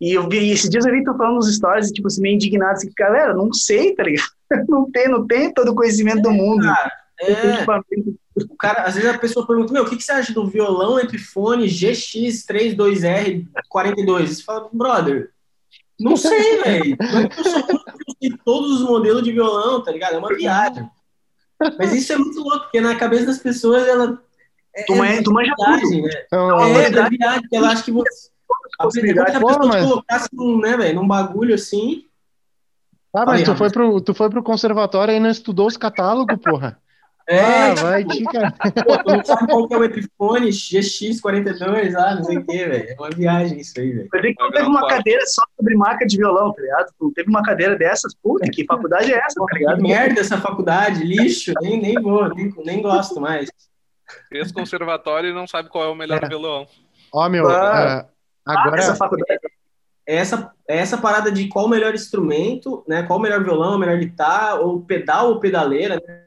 E eu vi, esses dias eu vi tu falando nos stories, tipo assim, meio indignado, assim, galera, não sei, tá ligado? Não tem, não tem todo o conhecimento é, do mundo. Cara, é... O cara, às vezes a pessoa pergunta, meu, o que, que você acha do violão Epiphone G X trinta e dois R quarenta e dois? Você fala, brother, não sei, velho. Eu só conheço todos os modelos de violão, tá ligado? É uma viagem. Mas isso é muito louco, porque na cabeça das pessoas, ela... É, tu é, tu manja viagem, né? É uma é, verdade. Viagem, ela acha que você... A possibilidade da pessoa mas... te colocasse num, né, véio, num bagulho assim... Ah, mas aí, tu, foi pro, tu foi pro conservatório e não estudou os catálogos, porra. É, ah, vai, tica. Pô, tu não sabe qual que é o Epiphone G X quarenta e dois, ah, não sei o que, velho. É uma viagem isso aí, velho. Mas tem que não teve uma pode. cadeira só sobre marca de violão, tá ligado? Não teve uma cadeira dessas, puta, que faculdade é essa, tá ligado? Que merda essa faculdade, lixo, nem, nem vou, nem, nem gosto mais. Esse conservatório não sabe qual é o melhor é. violão. Ó, meu, ah, agora... Essa faculdade... Essa, essa parada de qual o melhor instrumento, né? Qual o melhor violão, a melhor guitarra, ou pedal ou pedaleira, né?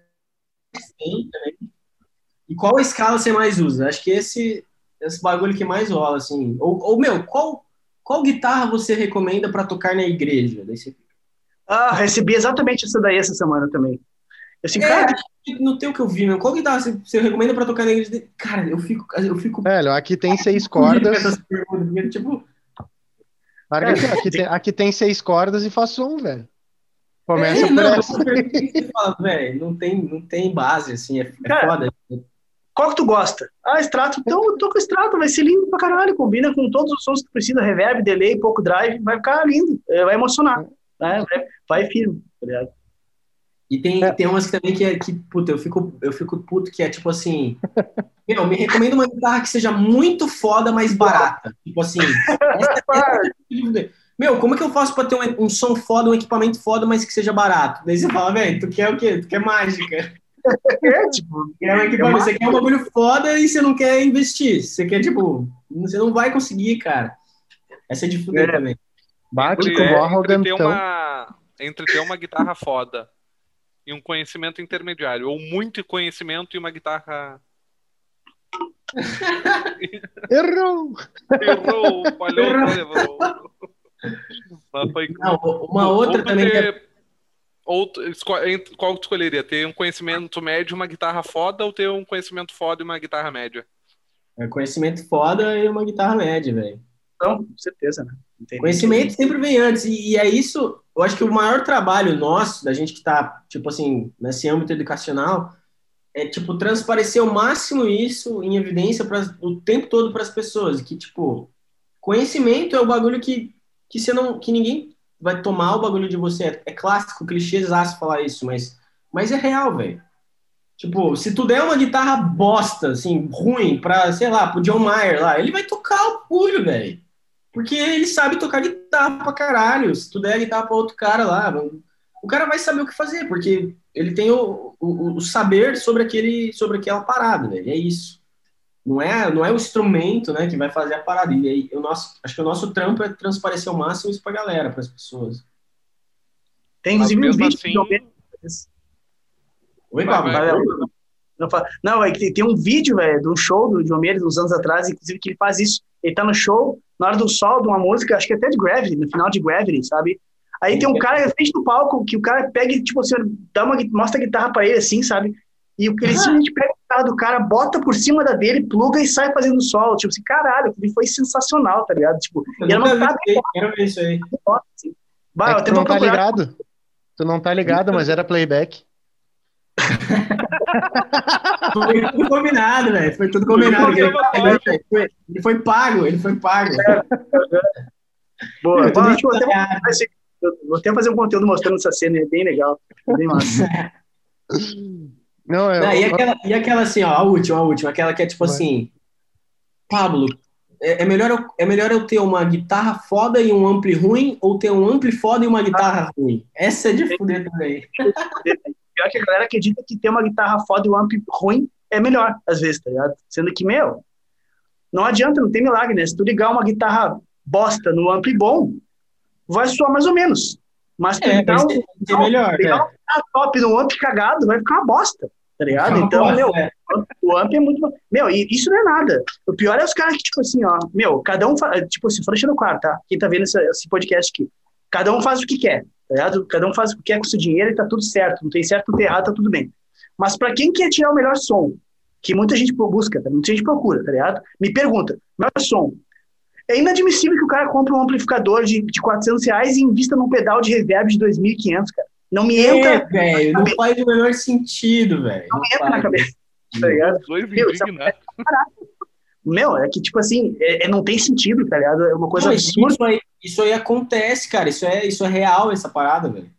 E qual escala você mais usa? Acho que esse, esse bagulho que mais rola, assim. Ou, ou meu, qual, qual guitarra você recomenda pra tocar na igreja? Daí você... Ah, recebi exatamente isso daí essa semana também. Eu fico, é, cara, não tem o que eu vi, meu. Qual guitarra você, você recomenda pra tocar na igreja? Cara, eu fico... Eu fico velho, aqui tem seis cordas. Tipo... Cara, aqui, tem, aqui tem seis cordas e faz som, velho. Começa é, por não, essa. Você fala, véio, não, tem, não tem base, assim, é, é cara, foda. Qual que tu gosta? Ah, extrato. Então eu tô com extrato, vai ser lindo pra caralho. Combina com todos os sons que tu precisa, reverb, delay, pouco drive, vai ficar lindo, vai emocionar. Né? Vai firme, tá ligado? E tem, é. tem umas também que, é, que puta, eu fico, eu fico puto, que é tipo assim... Meu, me recomenda uma guitarra que seja muito foda, mas barata. Tipo assim... essa, essa... Meu, como é que eu faço pra ter um, um som foda, um equipamento foda, mas que seja barato? Daí você fala, velho, tu quer o quê? Tu quer mágica. É, tipo, é um equipamento. Você quer um bagulho foda e você não quer investir. Você quer, tipo, você não vai conseguir, cara. Essa é de fuder é. também. Bate com borra o dentão. Entre ter uma guitarra foda e um conhecimento intermediário, ou muito conhecimento e uma guitarra... Errou! Errou! Falhou, levou. Foi... Não, uma outra ou também ter... que... Outro... Qual que tu escolheria? Ter um conhecimento médio e uma guitarra foda, ou ter um conhecimento foda e uma guitarra média? É, conhecimento foda e uma guitarra média, velho. Então, com certeza, né? Entendi. Conhecimento sempre vem antes, e, e é isso. Eu acho que o maior trabalho nosso, da gente que tá, tipo assim, nesse âmbito educacional, é, tipo, transparecer o máximo isso em evidência pra, o tempo todo para as pessoas, que, tipo, conhecimento é o bagulho que Que, você não, que ninguém vai tomar o bagulho de você. É, é clássico, clichêzaço falar isso, mas, mas é real, velho. Tipo, se tu der uma guitarra bosta, assim, ruim, pra, sei lá, pro John Mayer lá, ele vai tocar o pulho, velho. Porque ele sabe tocar guitarra pra caralho. Se tu der a guitarra pra outro cara lá, o cara vai saber o que fazer, porque ele tem o, o, o saber sobre, aquele, sobre aquela parada, velho. É isso. Não é, não é o instrumento, né, que vai fazer a parada. E aí, o nosso, acho que o nosso trampo é transparecer o máximo isso pra galera, pras pessoas. Tem, inclusive, um vídeo assim... que eu... Oi, Pablo. Não, fala... não, é que tem um vídeo, velho, de um show do Diomeiro, uns anos atrás, inclusive, que ele faz isso. Ele tá no show, na hora do sol, de uma música, acho que até de Gravity, no final de Gravity, sabe? Aí tem um cara na frente do palco, que o cara pega e, tipo assim, dá uma, mostra a guitarra pra ele, assim, sabe? E o que ele ah. simplesmente pega a guitarra do cara, bota por cima da dele, pluga e sai fazendo solo. Tipo assim, caralho, ele foi sensacional, tá ligado? Tipo, eu e ela não tá isso aí. Assim. Bah, é eu tu não procurar. Tá ligado? Tu não tá ligado, mas era playback. Foi tudo combinado, velho. Foi tudo combinado. Ele foi, ele foi pago, ele foi pago. É. Boa, eu, eu, até vou, vou até fazer um conteúdo mostrando essa cena, é bem legal. É bem massa. Não, eu... Não, e, aquela, e aquela assim, ó, a última, a última, aquela que é tipo assim, Pablo, é, é, melhor eu, é melhor eu ter uma guitarra foda e um ampli ruim ou ter um ampli foda e uma guitarra ah, ruim? Essa é de fuder também. Pior que a galera acredita que ter uma guitarra foda e um ampli ruim é melhor, às vezes, tá ligado? Sendo que, meu, não adianta, não tem milagre, né? Se tu ligar uma guitarra bosta no ampli bom, vai soar mais ou menos. Mas tu é, ligar um, é melhor, ligar um é. top no ampli cagado, vai ficar uma bosta. Tá ligado? Então, bosta, meu, é. o amp é muito bom. Meu, e isso não é nada. O pior é os caras que, tipo assim, ó, meu, cada um faz, tipo assim, frouxa no quarto, tá? Quem tá vendo esse, esse podcast aqui, cada um faz o que quer, tá ligado? Cada um faz o que quer com seu dinheiro e tá tudo certo. Não tem certo, não tem errado, tá tudo bem. Mas pra quem quer tirar o melhor som, que muita gente busca, muita gente procura, tá ligado? Me pergunta, melhor som. É inadmissível que o cara compre um amplificador de, de quatrocentos reais e invista num pedal de reverb de dois mil e quinhentos, cara. Não me entra. É, velho, não faz o menor sentido, velho. Não, não me entra faz. na cabeça. Tá ligado? Meu, é Meu, é que, tipo assim, é, é, não tem sentido, tá ligado? É uma coisa não, absurda. Isso aí, isso aí acontece, cara. Isso é, isso é real, essa parada, velho.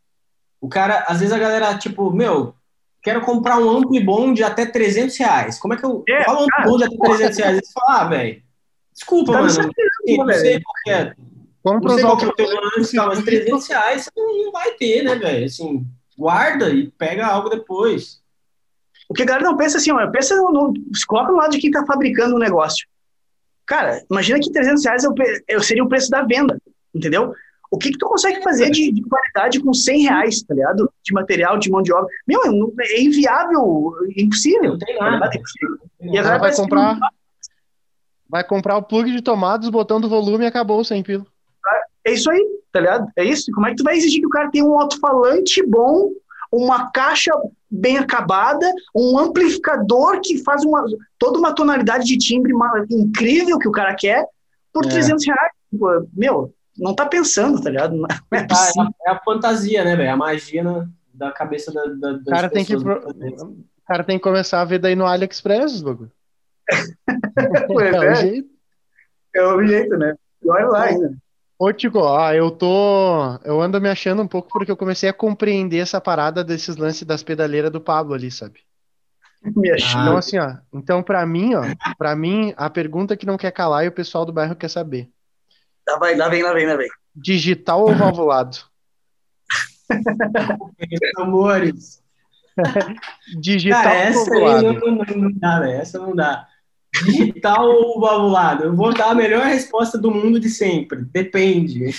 O cara, às vezes a galera, tipo, meu, quero comprar um ampli bom de até trezentos reais. Como é que eu. É, Qual um ampli bom de até trezentos reais? Eles falam, ah, velho. Desculpa, tá mano. Não velho. sei qual que é. Não sei qual que é o teu lance, mas trezentos reais você não vai ter, né, velho? Assim, guarda e pega algo depois. O que a galera não pensa assim, ó, pensa no, no, se coloca no lado de quem tá fabricando um negócio. Cara, imagina que trezentos reais eu, eu seria o preço da venda, entendeu? O que que tu consegue fazer de, de qualidade com cem reais, tá ligado? De material, de mão de obra. Meu, é inviável, é impossível. Não tem nada. Tá é e a galera vai comprar, não... vai comprar o plug de tomadas, botando o volume e acabou sem pila. É isso aí, tá ligado? É isso? Como é que tu vai exigir que o cara tenha um alto-falante bom, uma caixa bem acabada, um amplificador que faz uma, toda uma tonalidade de timbre incrível que o cara quer por é. trezentos reais? Meu, não tá pensando, tá ligado? É, é a fantasia, né, velho? A magia da cabeça da, da, das cara pessoas. Tem que pro... O cara tem que começar a ver daí no AliExpress, logo. Pois é, é o jeito. É o jeito, né? Olha lá ainda. Ô, Tico, ah, eu tô. Eu ando me achando um pouco porque eu comecei a compreender essa parada desses lances das pedaleiras do Pablo ali, sabe? Me achando. Então, assim, ó. Então, pra mim, ó, pra mim, a pergunta que não quer calar e o pessoal do bairro quer saber. Lá vai, lá vem, lá vem, lá vem. Digital ou valvulado? Amores. Digital cara, ou valvulado? Não, não, não dá, velho. Essa não dá. Digital ou valvulado? Eu vou dar a melhor resposta do mundo de sempre. Depende.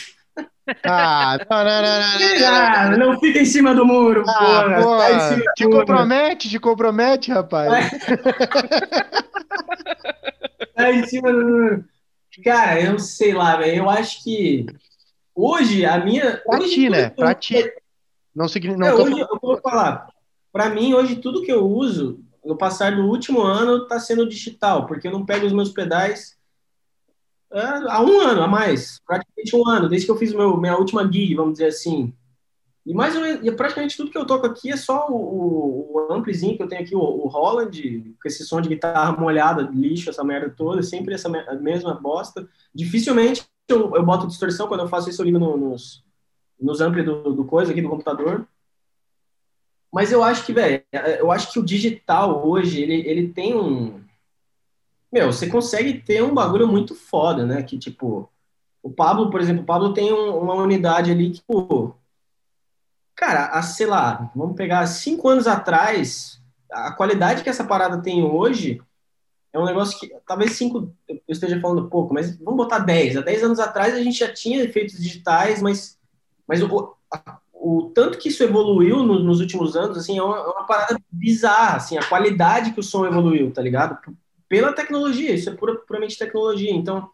Ah, não, não, não, não, não. Não fica em cima do muro, ah, porra. Tá cima te do compromete, muro. te compromete, rapaz. Tá em cima do muro. Cara, eu sei lá, velho. Eu acho que hoje a minha... Pra hoje, ti, né? Pra eu... ti. Não significa... Não, hoje, tô... eu vou falar. Pra mim, hoje, tudo que eu uso... No passar do último ano, tá sendo digital, porque eu não pego os meus pedais há um ano a mais, praticamente um ano, desde que eu fiz meu, minha última gig, vamos dizer assim. E mais ou menos, praticamente tudo que eu toco aqui é só o, o amplizinho que eu tenho aqui, o, o Holland, com esse som de guitarra molhada, lixo, essa merda toda, sempre essa me, mesma bosta. Dificilmente eu, eu boto distorção, quando eu faço isso eu ligo no, nos, nos ampli do, do coisa aqui do computador. Mas eu acho que, velho, eu acho que o digital hoje, ele, ele tem um... Meu, você consegue ter um bagulho muito foda, né? Que, tipo, o Pablo, por exemplo, o Pablo tem um, uma unidade ali que, pô... Cara, a, sei lá, vamos pegar cinco anos atrás, a qualidade que essa parada tem hoje é um negócio que, talvez cinco, eu esteja falando pouco, mas vamos botar dez. Há dez anos atrás a gente já tinha efeitos digitais, mas, mas o... A, o tanto que isso evoluiu no, nos últimos anos, assim, é uma, é uma parada bizarra, assim, a qualidade que o som evoluiu, tá ligado? Pela tecnologia, isso é pura, puramente tecnologia. Então,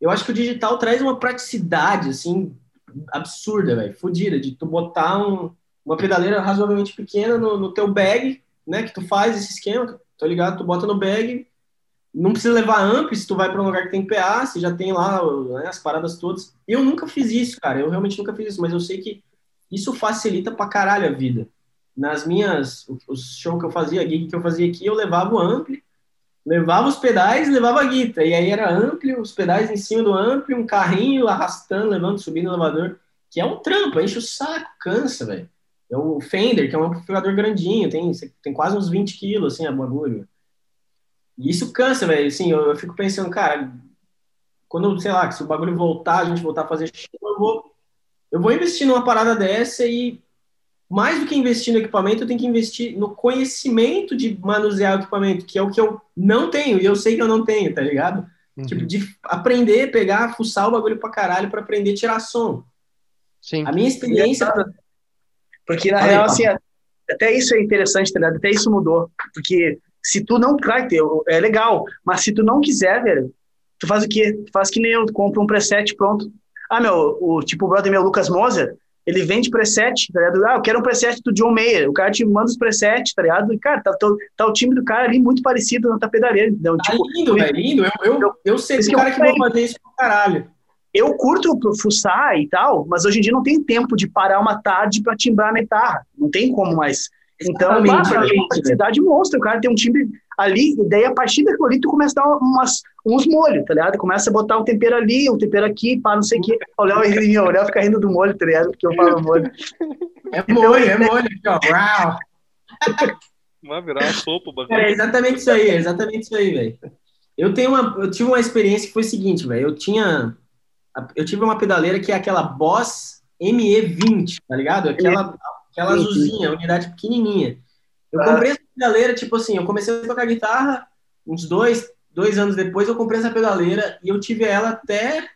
eu acho que o digital traz uma praticidade, assim, absurda, velho, fodida, de tu botar um, uma pedaleira razoavelmente pequena no, no teu bag, né, que tu faz esse esquema, tá ligado? Tu bota no bag, não precisa levar amp, se tu vai pra um lugar que tem P A, se já tem lá, né, as paradas todas. Eu nunca fiz isso, cara, eu realmente nunca fiz isso, mas eu sei que isso facilita pra caralho a vida. Nas minhas, os shows que eu fazia, a gig que eu fazia aqui, eu levava o ampli, levava os pedais, levava a guita. E aí era ampli, os pedais em cima do ampli, um carrinho arrastando, levando, subindo o elevador, que é um trampo, enche o saco, cansa, velho. É o Fender, que é um amplificador grandinho, tem, tem quase uns vinte quilos, assim, a bagulho. E isso cansa, velho, assim, eu, eu fico pensando, cara, quando, sei lá, se o bagulho voltar, a gente voltar a fazer show, eu vou... Eu vou investir numa parada dessa e, mais do que investir no equipamento, eu tenho que investir no conhecimento de manusear o equipamento, que é o que eu não tenho, e eu sei que eu não tenho, tá ligado? Uhum. Tipo, de aprender, pegar, fuçar o bagulho pra caralho pra aprender a tirar som. Sim. A minha experiência... Porque, na Aí, real, tá. assim, até isso é interessante, tá ligado? Até isso mudou. Porque se tu não... Claro, é legal, mas se tu não quiser, velho, tu faz o quê? Tu faz que nem eu, tu compra um preset pronto. Ah, meu, o tipo, o brother meu, Lucas Moser, ele vende preset, tá ligado? Ah, eu quero um preset do John Mayer. O cara te manda os presets, tá ligado? E, cara, tá, tá, tá o time do cara ali muito parecido na tapedaleira. Então, tá tipo, lindo, velho, lindo. Eu, eu, eu, eu sei que o cara que vai fazer isso pro caralho. Eu curto fuçar e tal, mas hoje em dia não tem tempo de parar uma tarde pra timbrar na guitarra. Não tem como mais. Então, é uma praticidade monstra. O cara tem um timbre ali, e daí a partir daquilo ali tu começa a dar umas, uns molhos, tá ligado? Começa a botar um tempero ali, um tempero aqui, pá, não sei o quê. O Léo, o Léo fica rindo do molho, tá ligado? Porque eu falo molho. É então, molho, é né? molho aqui, ó. Vai virar sopa, bagulho. É exatamente isso aí, é exatamente isso aí, velho. Eu, eu tive uma experiência que foi o seguinte, velho. Eu tinha... Eu tive uma pedaleira que é aquela Boss M E vinte, tá ligado? Aquela, aquela azulzinha, unidade pequenininha. Eu comprei essa pedaleira, tipo assim, eu comecei a tocar guitarra, uns dois, dois anos depois eu comprei essa pedaleira e eu tive ela até,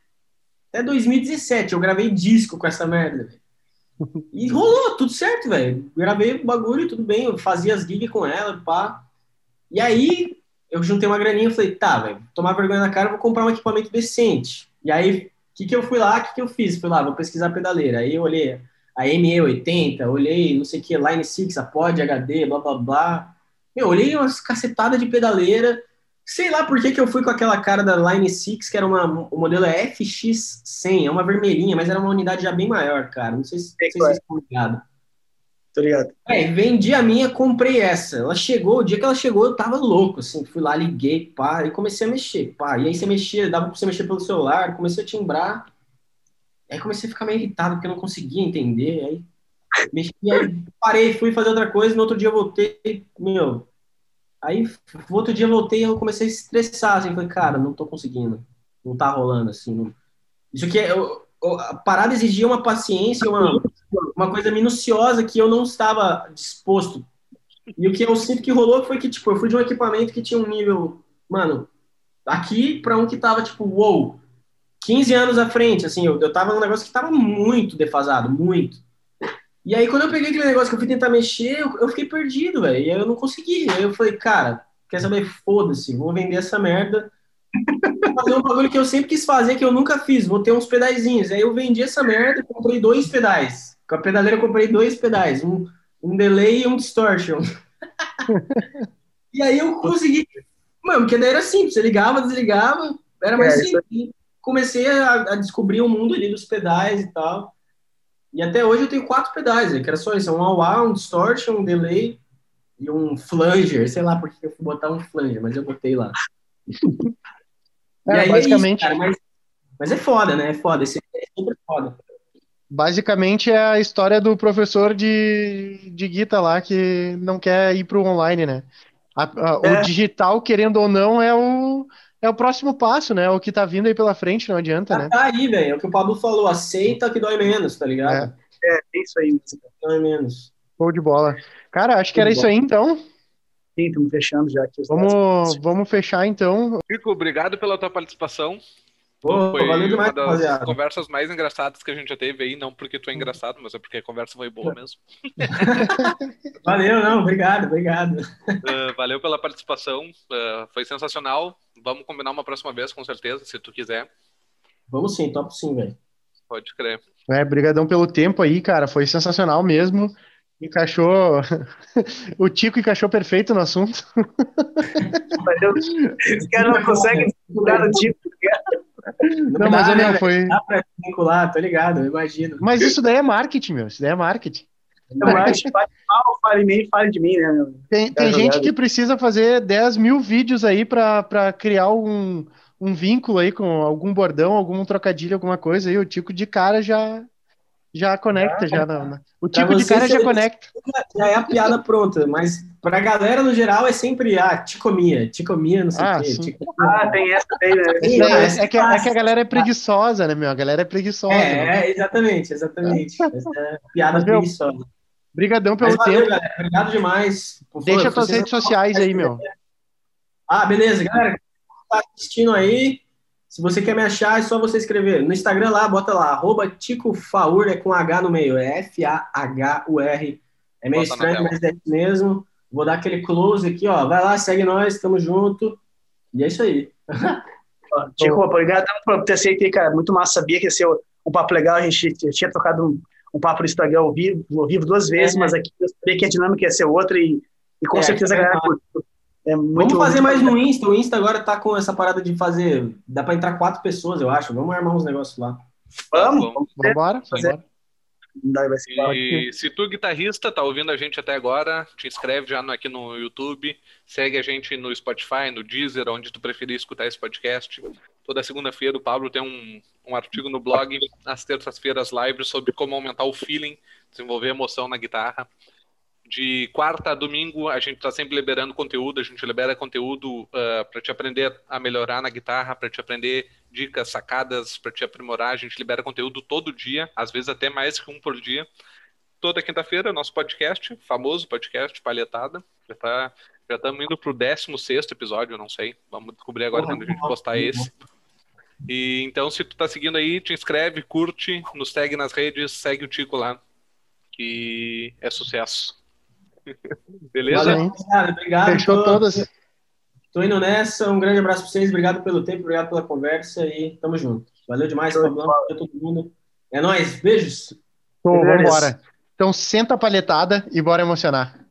até dois mil e dezessete, eu gravei disco com essa merda, velho. E rolou, tudo certo, velho. Gravei o bagulho, tudo bem, eu fazia as gigs com ela, pá. E aí, eu juntei uma graninha e falei, tá, velho, tomar vergonha na cara, vou comprar um equipamento decente. E aí, o que que eu fui lá, o que que eu fiz? Fui lá, vou pesquisar a pedaleira. Aí eu olhei a M E oitenta, olhei, não sei o que, Line seis, a Pod, H D, blá, blá, blá. Meu, olhei umas cacetadas de pedaleira. Sei lá por que que eu fui com aquela cara da Line seis, que era uma... O modelo é F X cem, é uma vermelhinha, mas era uma unidade já bem maior, cara. Não sei se, não sei se vocês estão ligados. Tô ligado. É, vendi a minha, comprei essa. Ela chegou, o dia que ela chegou, eu tava louco, assim. Fui lá, liguei, pá, e comecei a mexer, pá. E aí você mexia, dava pra você mexer pelo celular, comecei a timbrar. Aí comecei a ficar meio irritado, porque eu não conseguia entender. Aí mexi, aí parei, fui fazer outra coisa, no outro dia eu voltei, meu... Aí, no outro dia eu voltei e eu comecei a estressar, assim, falei, cara, não tô conseguindo, não tá rolando, assim. Não... Isso aqui é... Eu, a parada exigia uma paciência, uma, uma coisa minuciosa que eu não estava disposto. E o que eu sinto que rolou foi que, tipo, eu fui de um equipamento que tinha um nível, mano, aqui pra um que tava, tipo, wow, quinze anos à frente, assim, eu, eu tava num negócio que tava muito defasado, muito. E aí, quando eu peguei aquele negócio que eu fui tentar mexer, eu, eu fiquei perdido, velho, e aí eu não consegui. Aí eu falei, cara, quer saber? Foda-se, vou vender essa merda. Vou fazer um bagulho que eu sempre quis fazer, que eu nunca fiz, vou ter uns pedaizinhos. Aí eu vendi essa merda, comprei dois pedais. Com a pedaleira eu comprei dois pedais, um, um delay e um distortion. E aí eu consegui... Mano, porque daí era simples, você ligava, desligava, era mais é, simples. Comecei a, a descobrir o mundo ali dos pedais e tal. E até hoje eu tenho quatro pedais, né, que era só isso. Um wah-wah, um distortion, um delay e um flanger. Sei lá por que eu fui botar um flanger, mas eu botei lá. É, e aí basicamente... é isso, cara, mas, mas é foda, né? É foda, isso é super foda. Basicamente é a história do professor de, de guitarra lá que não quer ir pro online, né? A, a, é. O digital, querendo ou não, é o... É o próximo passo, né? O que tá vindo aí pela frente, não adianta, ah, né? Tá aí, velho. É o que o Pablo falou. Aceita que dói menos, tá ligado? É, é isso aí. Dói menos. Show de bola. Cara, acho que era isso aí, então. Sim, estamos fechando já aqui. Vamos, vamos fechar, então. Kiko, obrigado pela tua participação. Pô, foi valeu demais, uma das rapaziada. Conversas mais engraçadas que a gente já teve aí, não porque tu é engraçado, mas é porque a conversa foi boa mesmo. Valeu, não, obrigado, obrigado. Uh, valeu pela participação, uh, foi sensacional. Vamos combinar uma próxima vez, com certeza, se tu quiser. Vamos sim, top sim, velho. Pode crer. É, brigadão pelo tempo aí, cara, foi sensacional mesmo. Encaixou, o Tico encaixou perfeito no assunto. Esse cara não consegue desvincular no Tico. Não, não mas dá, olha, foi... Dá pra vincular, tô ligado, eu imagino. Mas isso daí é marketing, meu, isso daí é marketing. Não, marketing. Fale mal, fale bem, fale de mim, né, meu? Tem, tem gente que precisa fazer dez mil vídeos aí pra, pra criar um, um vínculo aí com algum bordão, algum trocadilho, alguma coisa aí, o Tico de cara já... Já conecta, ah, já não, né? O Tico de cara já é, conecta. Já é a piada pronta, mas pra galera no geral é sempre, ah, ticomia, ticomia, não sei ah, o quê. Ticomia. Ah, tem essa também, né? É, é, que, é que a galera é preguiçosa, né, meu? A galera é preguiçosa. É, né? é exatamente, exatamente. É piada preguiçosa. Obrigadão pelo mas, tempo. Valeu, galera. Obrigado demais. Por Deixa as tuas redes sociais aí, meu. Ah, beleza, galera. Tá assistindo aí. Se você quer me achar, é só você escrever. No Instagram lá, bota lá, arroba Tico Fahur, é com H no meio, é F A H U R. É meio bota estranho, mas é isso mesmo. Vou dar aquele close aqui, ó. Vai lá, segue nós, tamo junto. E é isso aí. Tico, obrigado por ter aceito aí, cara. Muito massa, sabia que ia ser um papo legal. A gente tinha trocado um, um papo no Instagram ao vivo, ao vivo duas vezes, é, mas aqui eu sabia que a dinâmica ia ser outra e, e com é, certeza a galera curtiu. É muito Vamos fazer mais no Insta. O Insta agora tá com essa parada de fazer... Dá pra entrar quatro pessoas, eu acho. Vamos armar uns negócios lá. Vamos! Vamos embora. E se tu, guitarrista, tá ouvindo a gente até agora, te inscreve já no, aqui no YouTube. Segue a gente no Spotify, no Deezer, onde tu preferir escutar esse podcast. Toda segunda-feira o Pablo tem um, um artigo no blog. Às terças-feiras, live sobre como aumentar o feeling, desenvolver emoção na guitarra. De quarta a domingo, a gente está sempre liberando conteúdo, a gente libera conteúdo uh, para te aprender a melhorar na guitarra, para te aprender dicas, sacadas, para te aprimorar. A gente libera conteúdo todo dia, às vezes até mais que um por dia. Toda quinta-feira, nosso podcast, famoso podcast, Palhetada. Já tá, já estamos indo para o décimo sexto episódio, eu não sei. Vamos descobrir agora quando a gente postar esse. E, então, se tu tá seguindo aí, te inscreve, curte, nos segue nas redes, segue o Tico lá, que é sucesso. Beleza? Valeu, cara, obrigado. Fechou tô, todas. Tô indo nessa. Um grande abraço pra vocês. Obrigado pelo tempo, obrigado pela conversa e tamo junto. Valeu demais, Pablão. Todo mundo. É nóis. Beijos. Bom, vamos embora. Então senta a palhetada e bora emocionar.